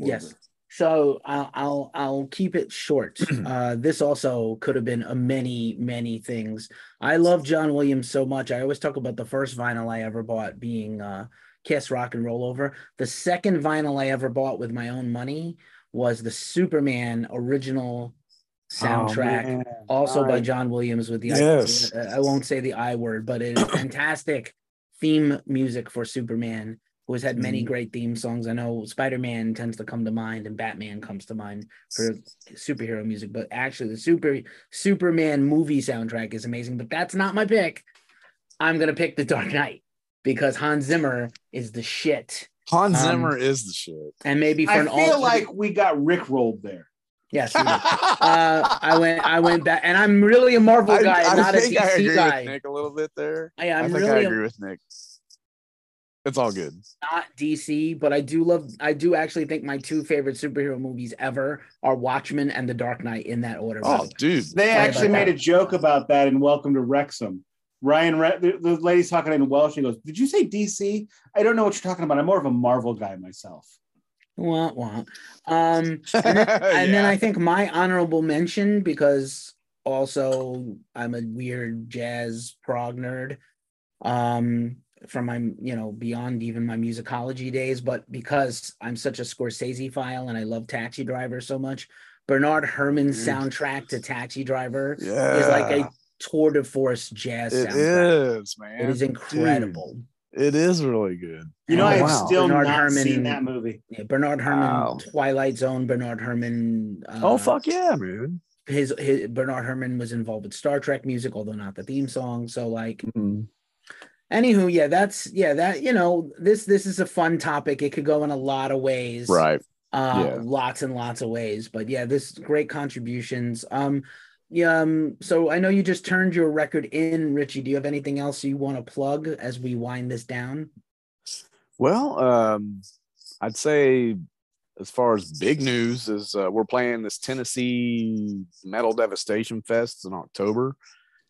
order. Yes, so I'll, I'll I'll keep it short. Uh this also could have been a many many things. I love John Williams so much. I always talk about the first vinyl I ever bought being uh Kiss Rock and Roll Over. The second vinyl I ever bought with my own money was the Superman original soundtrack, oh, also I... by John Williams with the yes. I, I won't say the I word, but it's fantastic theme music for Superman, who has had many great theme songs. I know Spider-Man tends to come to mind and Batman comes to mind for superhero music, but actually the super Superman movie soundtrack is amazing. But that's not my pick. I'm gonna pick The Dark Knight because Hans Zimmer is the shit. Hans Zimmer um, is the shit. And maybe for I an feel all- like we got Rickrolled there. Yes, we uh, I went. I went back, and I'm really a Marvel guy, I, I not a D C guy. I agree guy. With Nick a little bit there. I, I'm I think really I agree a, with Nick. It's all good. Not D C, but I do love. I do actually think my two favorite superhero movies ever are Watchmen and The Dark Knight, in that order. Oh, right? Dude! They Sorry actually made that. a joke about that in Welcome to Wrexham. Ryan, Re- the, the lady's talking in Welsh. She goes, "Did you say D C? I don't know what you're talking about. I'm more of a Marvel guy myself." Wah, wah. Um, and, then, and yeah. then I think my honorable mention, because also I'm a weird jazz prog nerd um, from my, you know, beyond even my musicology days, but because I'm such a Scorsese file and I love Taxi Driver so much, Bernard Herrmann's mm. soundtrack to Taxi Driver yeah. is like a tour de force jazz it soundtrack. It is, man. It is incredible. Dude. It is really good. You know, oh, I've wow. still Bernard not Herrmann, seen that movie. Yeah, Bernard Herrmann, wow. Twilight Zone, Bernard Herrmann. Uh, oh, fuck yeah, man. His, his Bernard Herrmann was involved with Star Trek music, although not the theme song. So like, mm-hmm. anywho, yeah, that's, yeah, that, you know, this, this is a fun topic. It could go in a lot of ways. Right. Uh, yeah. Lots and lots of ways. But yeah, this great contributions. Um, Yeah, um, so I know you just turned your record in, Richie. Do you have anything else you want to plug as we wind this down? Well, um, I'd say as far as big news is uh, we're playing this Tennessee Metal Devastation Fest in October.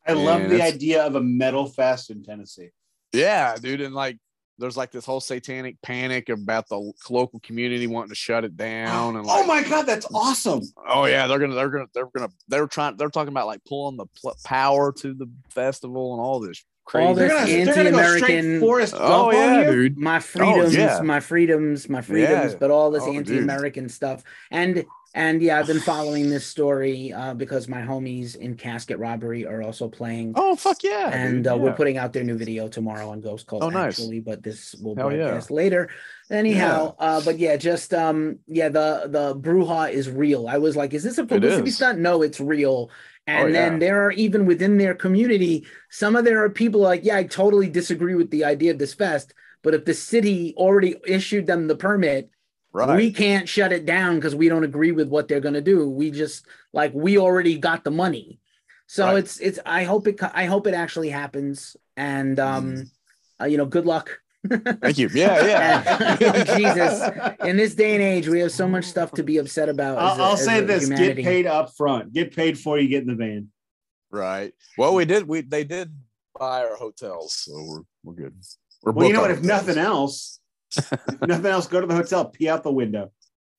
I and love the idea of a metal fest in Tennessee. Yeah, dude. And like, there's like this whole satanic panic about the local community wanting to shut it down, and like, oh my god, that's awesome! Oh yeah, they're gonna, they're gonna, they're gonna, they're trying, they're talking about like pulling the pl- power to the festival and all this crazy. All this anti-American, oh yeah, dude, my freedoms, oh, yeah. my freedoms, my freedoms, yeah. but all this oh, anti-American dude. stuff. And and yeah, I've been following this story uh, because my homies in Casket Robbery are also playing. Oh fuck yeah! And uh, yeah. we're putting out their new video tomorrow on Ghost Cult. Oh nice. Actually, but this will Hell broadcast yeah. later. Anyhow, yeah. Uh, but yeah, just um, yeah, the the brouhaha is real. I was like, is this a publicity stunt? No, it's real. And oh, then yeah. there are, even within their community, some of there are people like, yeah, I totally disagree with the idea of this fest, but if the city already issued them the permit, right. we can't shut it down because we don't agree with what they're going to do. We just like, we already got the money. So right. it's, it's, I hope it, I hope it actually happens. And, um, mm. uh, you know, good luck. Thank you. Yeah, yeah. And, Jesus, in this day and age, we have so much stuff to be upset about. I'll, a, I'll say this: humanity. Get paid up front. Get paid for you get in the van. Right. Well, we did. We they did buy our hotels, so we're we're good. We're well, you know what? If hotels. nothing else, if nothing else, go to the hotel, pee out the window.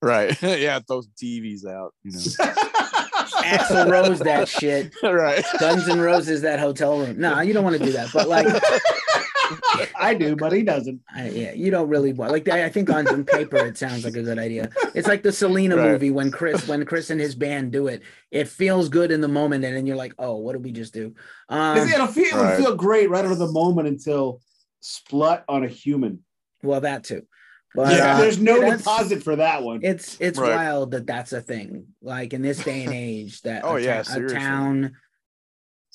Right. Yeah. Throw some T Vs out. You know. Axl Rose that shit. Right. Guns N' Roses that hotel room. Nah, you don't want to do that. But like. I do, but he doesn't. I, yeah, you don't really want. Like I think on some paper, it sounds like a good idea. It's like the Selena right. movie when Chris, when Chris and his band do it. It feels good in the moment, and then you're like, oh, what did we just do? Um, it'll feel, it'll right. feel great right out of the moment until Splut on a Human. Well, that too. But, yeah, uh, there's no deposit for that one. It's it's right. wild that that's a thing. Like in this day and age, that oh, a, yeah, ta- a town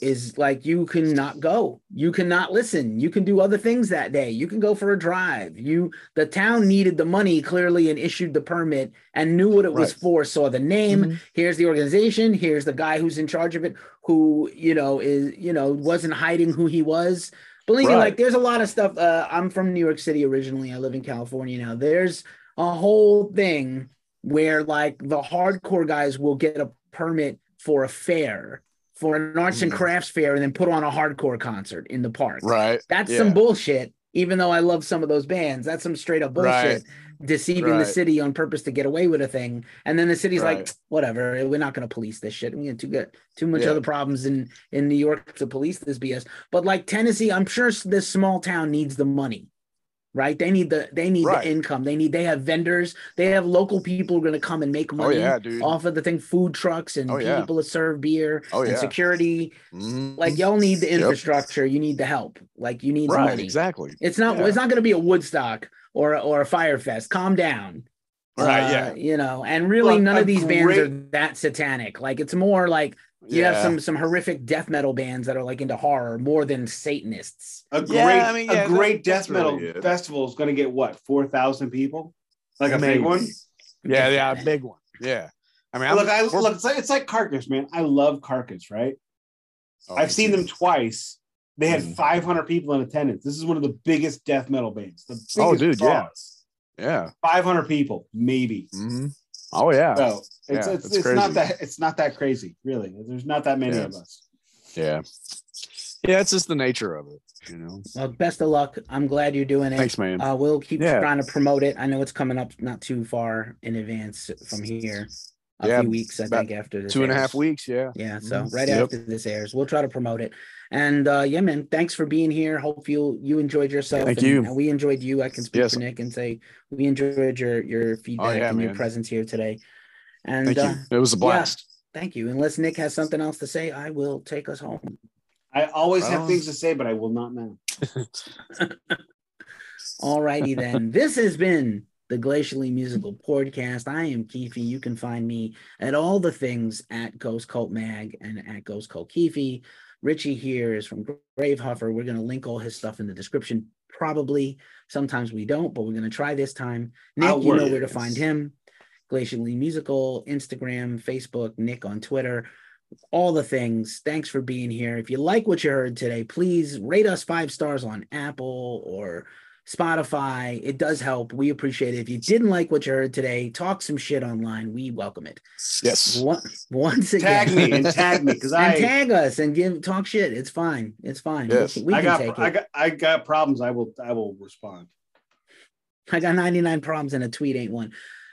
is like you cannot go, you cannot listen, you can do other things that day. You can go for a drive. You the town needed the money clearly and issued the permit and knew what it right. was for. Saw the name. Mm-hmm. Here's the organization. Here's the guy who's in charge of it. Who you know is you know wasn't hiding who he was. Believe me, right. like there's a lot of stuff. Uh, I'm from New York City originally. I live in California now. There's a whole thing where like the hardcore guys will get a permit for a fair, for an arts and crafts fair, and then put on a hardcore concert in the park. Right. That's yeah. some bullshit. Even though I love some of those bands, that's some straight up bullshit. Right. Deceiving right. the city on purpose to get away with a thing. And then the city's right. like, whatever, we're not going to police this shit. We have too, good, too much yeah. other problems in, in New York to police this B S. But like Tennessee, I'm sure this small town needs the money, right? They need the they need right. the income. They need they have vendors. They have local people who are going to come and make money oh, yeah, off of the thing, food trucks and oh, yeah. people that serve beer oh, and yeah. security. Mm-hmm. Like y'all need the infrastructure. Yep. You need the help. Like you need right, the money. Exactly. It's not yeah. it's not going to be a Woodstock or or a Fyre Fest. Calm down. Right. Uh, yeah. You know, and really well, none of these great... bands are that satanic. Like it's more like you yeah. have some some horrific death metal bands that are like into horror more than Satanists. A great yeah, I mean, yeah, a great death metal really festival is going to get what four thousand people, like a big one. Yeah, yeah, a big one. Yeah, I mean, I'm, look, I, look, it's like it's like Carcass, man. I love Carcass, right? Oh, I've seen geez. them twice. They had mm. five hundred people in attendance. This is one of the biggest death metal bands. The biggest oh, dude, songs. yeah, yeah, five hundred people, maybe. Mm-hmm. Oh yeah. So it's yeah, it's, it's not that it's not that crazy, really. There's not that many yeah. of us. Yeah. Yeah, it's just the nature of it, you know. Well, best of luck. I'm glad you're doing it. Thanks, man. Uh, we'll keep yeah. trying to promote it. I know it's coming up not too far in advance from here. A yeah, few weeks, I think, after this. Two airs. and a half weeks, yeah. Yeah. So right yep. after this airs, we'll try to promote it. And uh, yeah, man, thanks for being here. Hope you you enjoyed yourself. Thank and, you. And we enjoyed you. I can speak yes. for Nick and say we enjoyed your your feedback oh, yeah, and man. your presence here today. And thank uh, you. It was a blast. Yeah, thank you. Unless Nick has something else to say, I will take us home. I always well. have things to say, but I will not now. All righty then. This has been the Glacially Musical Podcast. I am Keefe. You can find me at all the things at Ghost Cult Mag and at Ghost Cult Keefe. Richie here is from Gravehuffer. We're going to link all his stuff in the description. Probably. Sometimes we don't, but we're going to try this time. Nick, I'll you know where to find him. Glacially Musical, Instagram, Facebook, Nick on Twitter, all the things. Thanks for being here. If you like what you heard today, please rate us five stars on Apple or Spotify. It does help. We appreciate it. If you didn't like what you heard today, talk some shit online. We welcome it. Yes. Once again, tag me and tag me because I tag us and give talk shit. It's fine. It's fine. Yes. We, we I can got. Take I it. got. I got problems. I will. I will respond. I got ninety-nine problems and a tweet ain't one.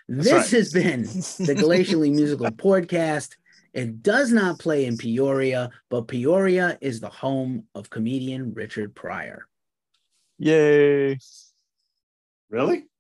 That's this right. has been the Glacially Musical Podcast. It does not play in Peoria, but Peoria is the home of comedian Richard Pryor. Yay. Really?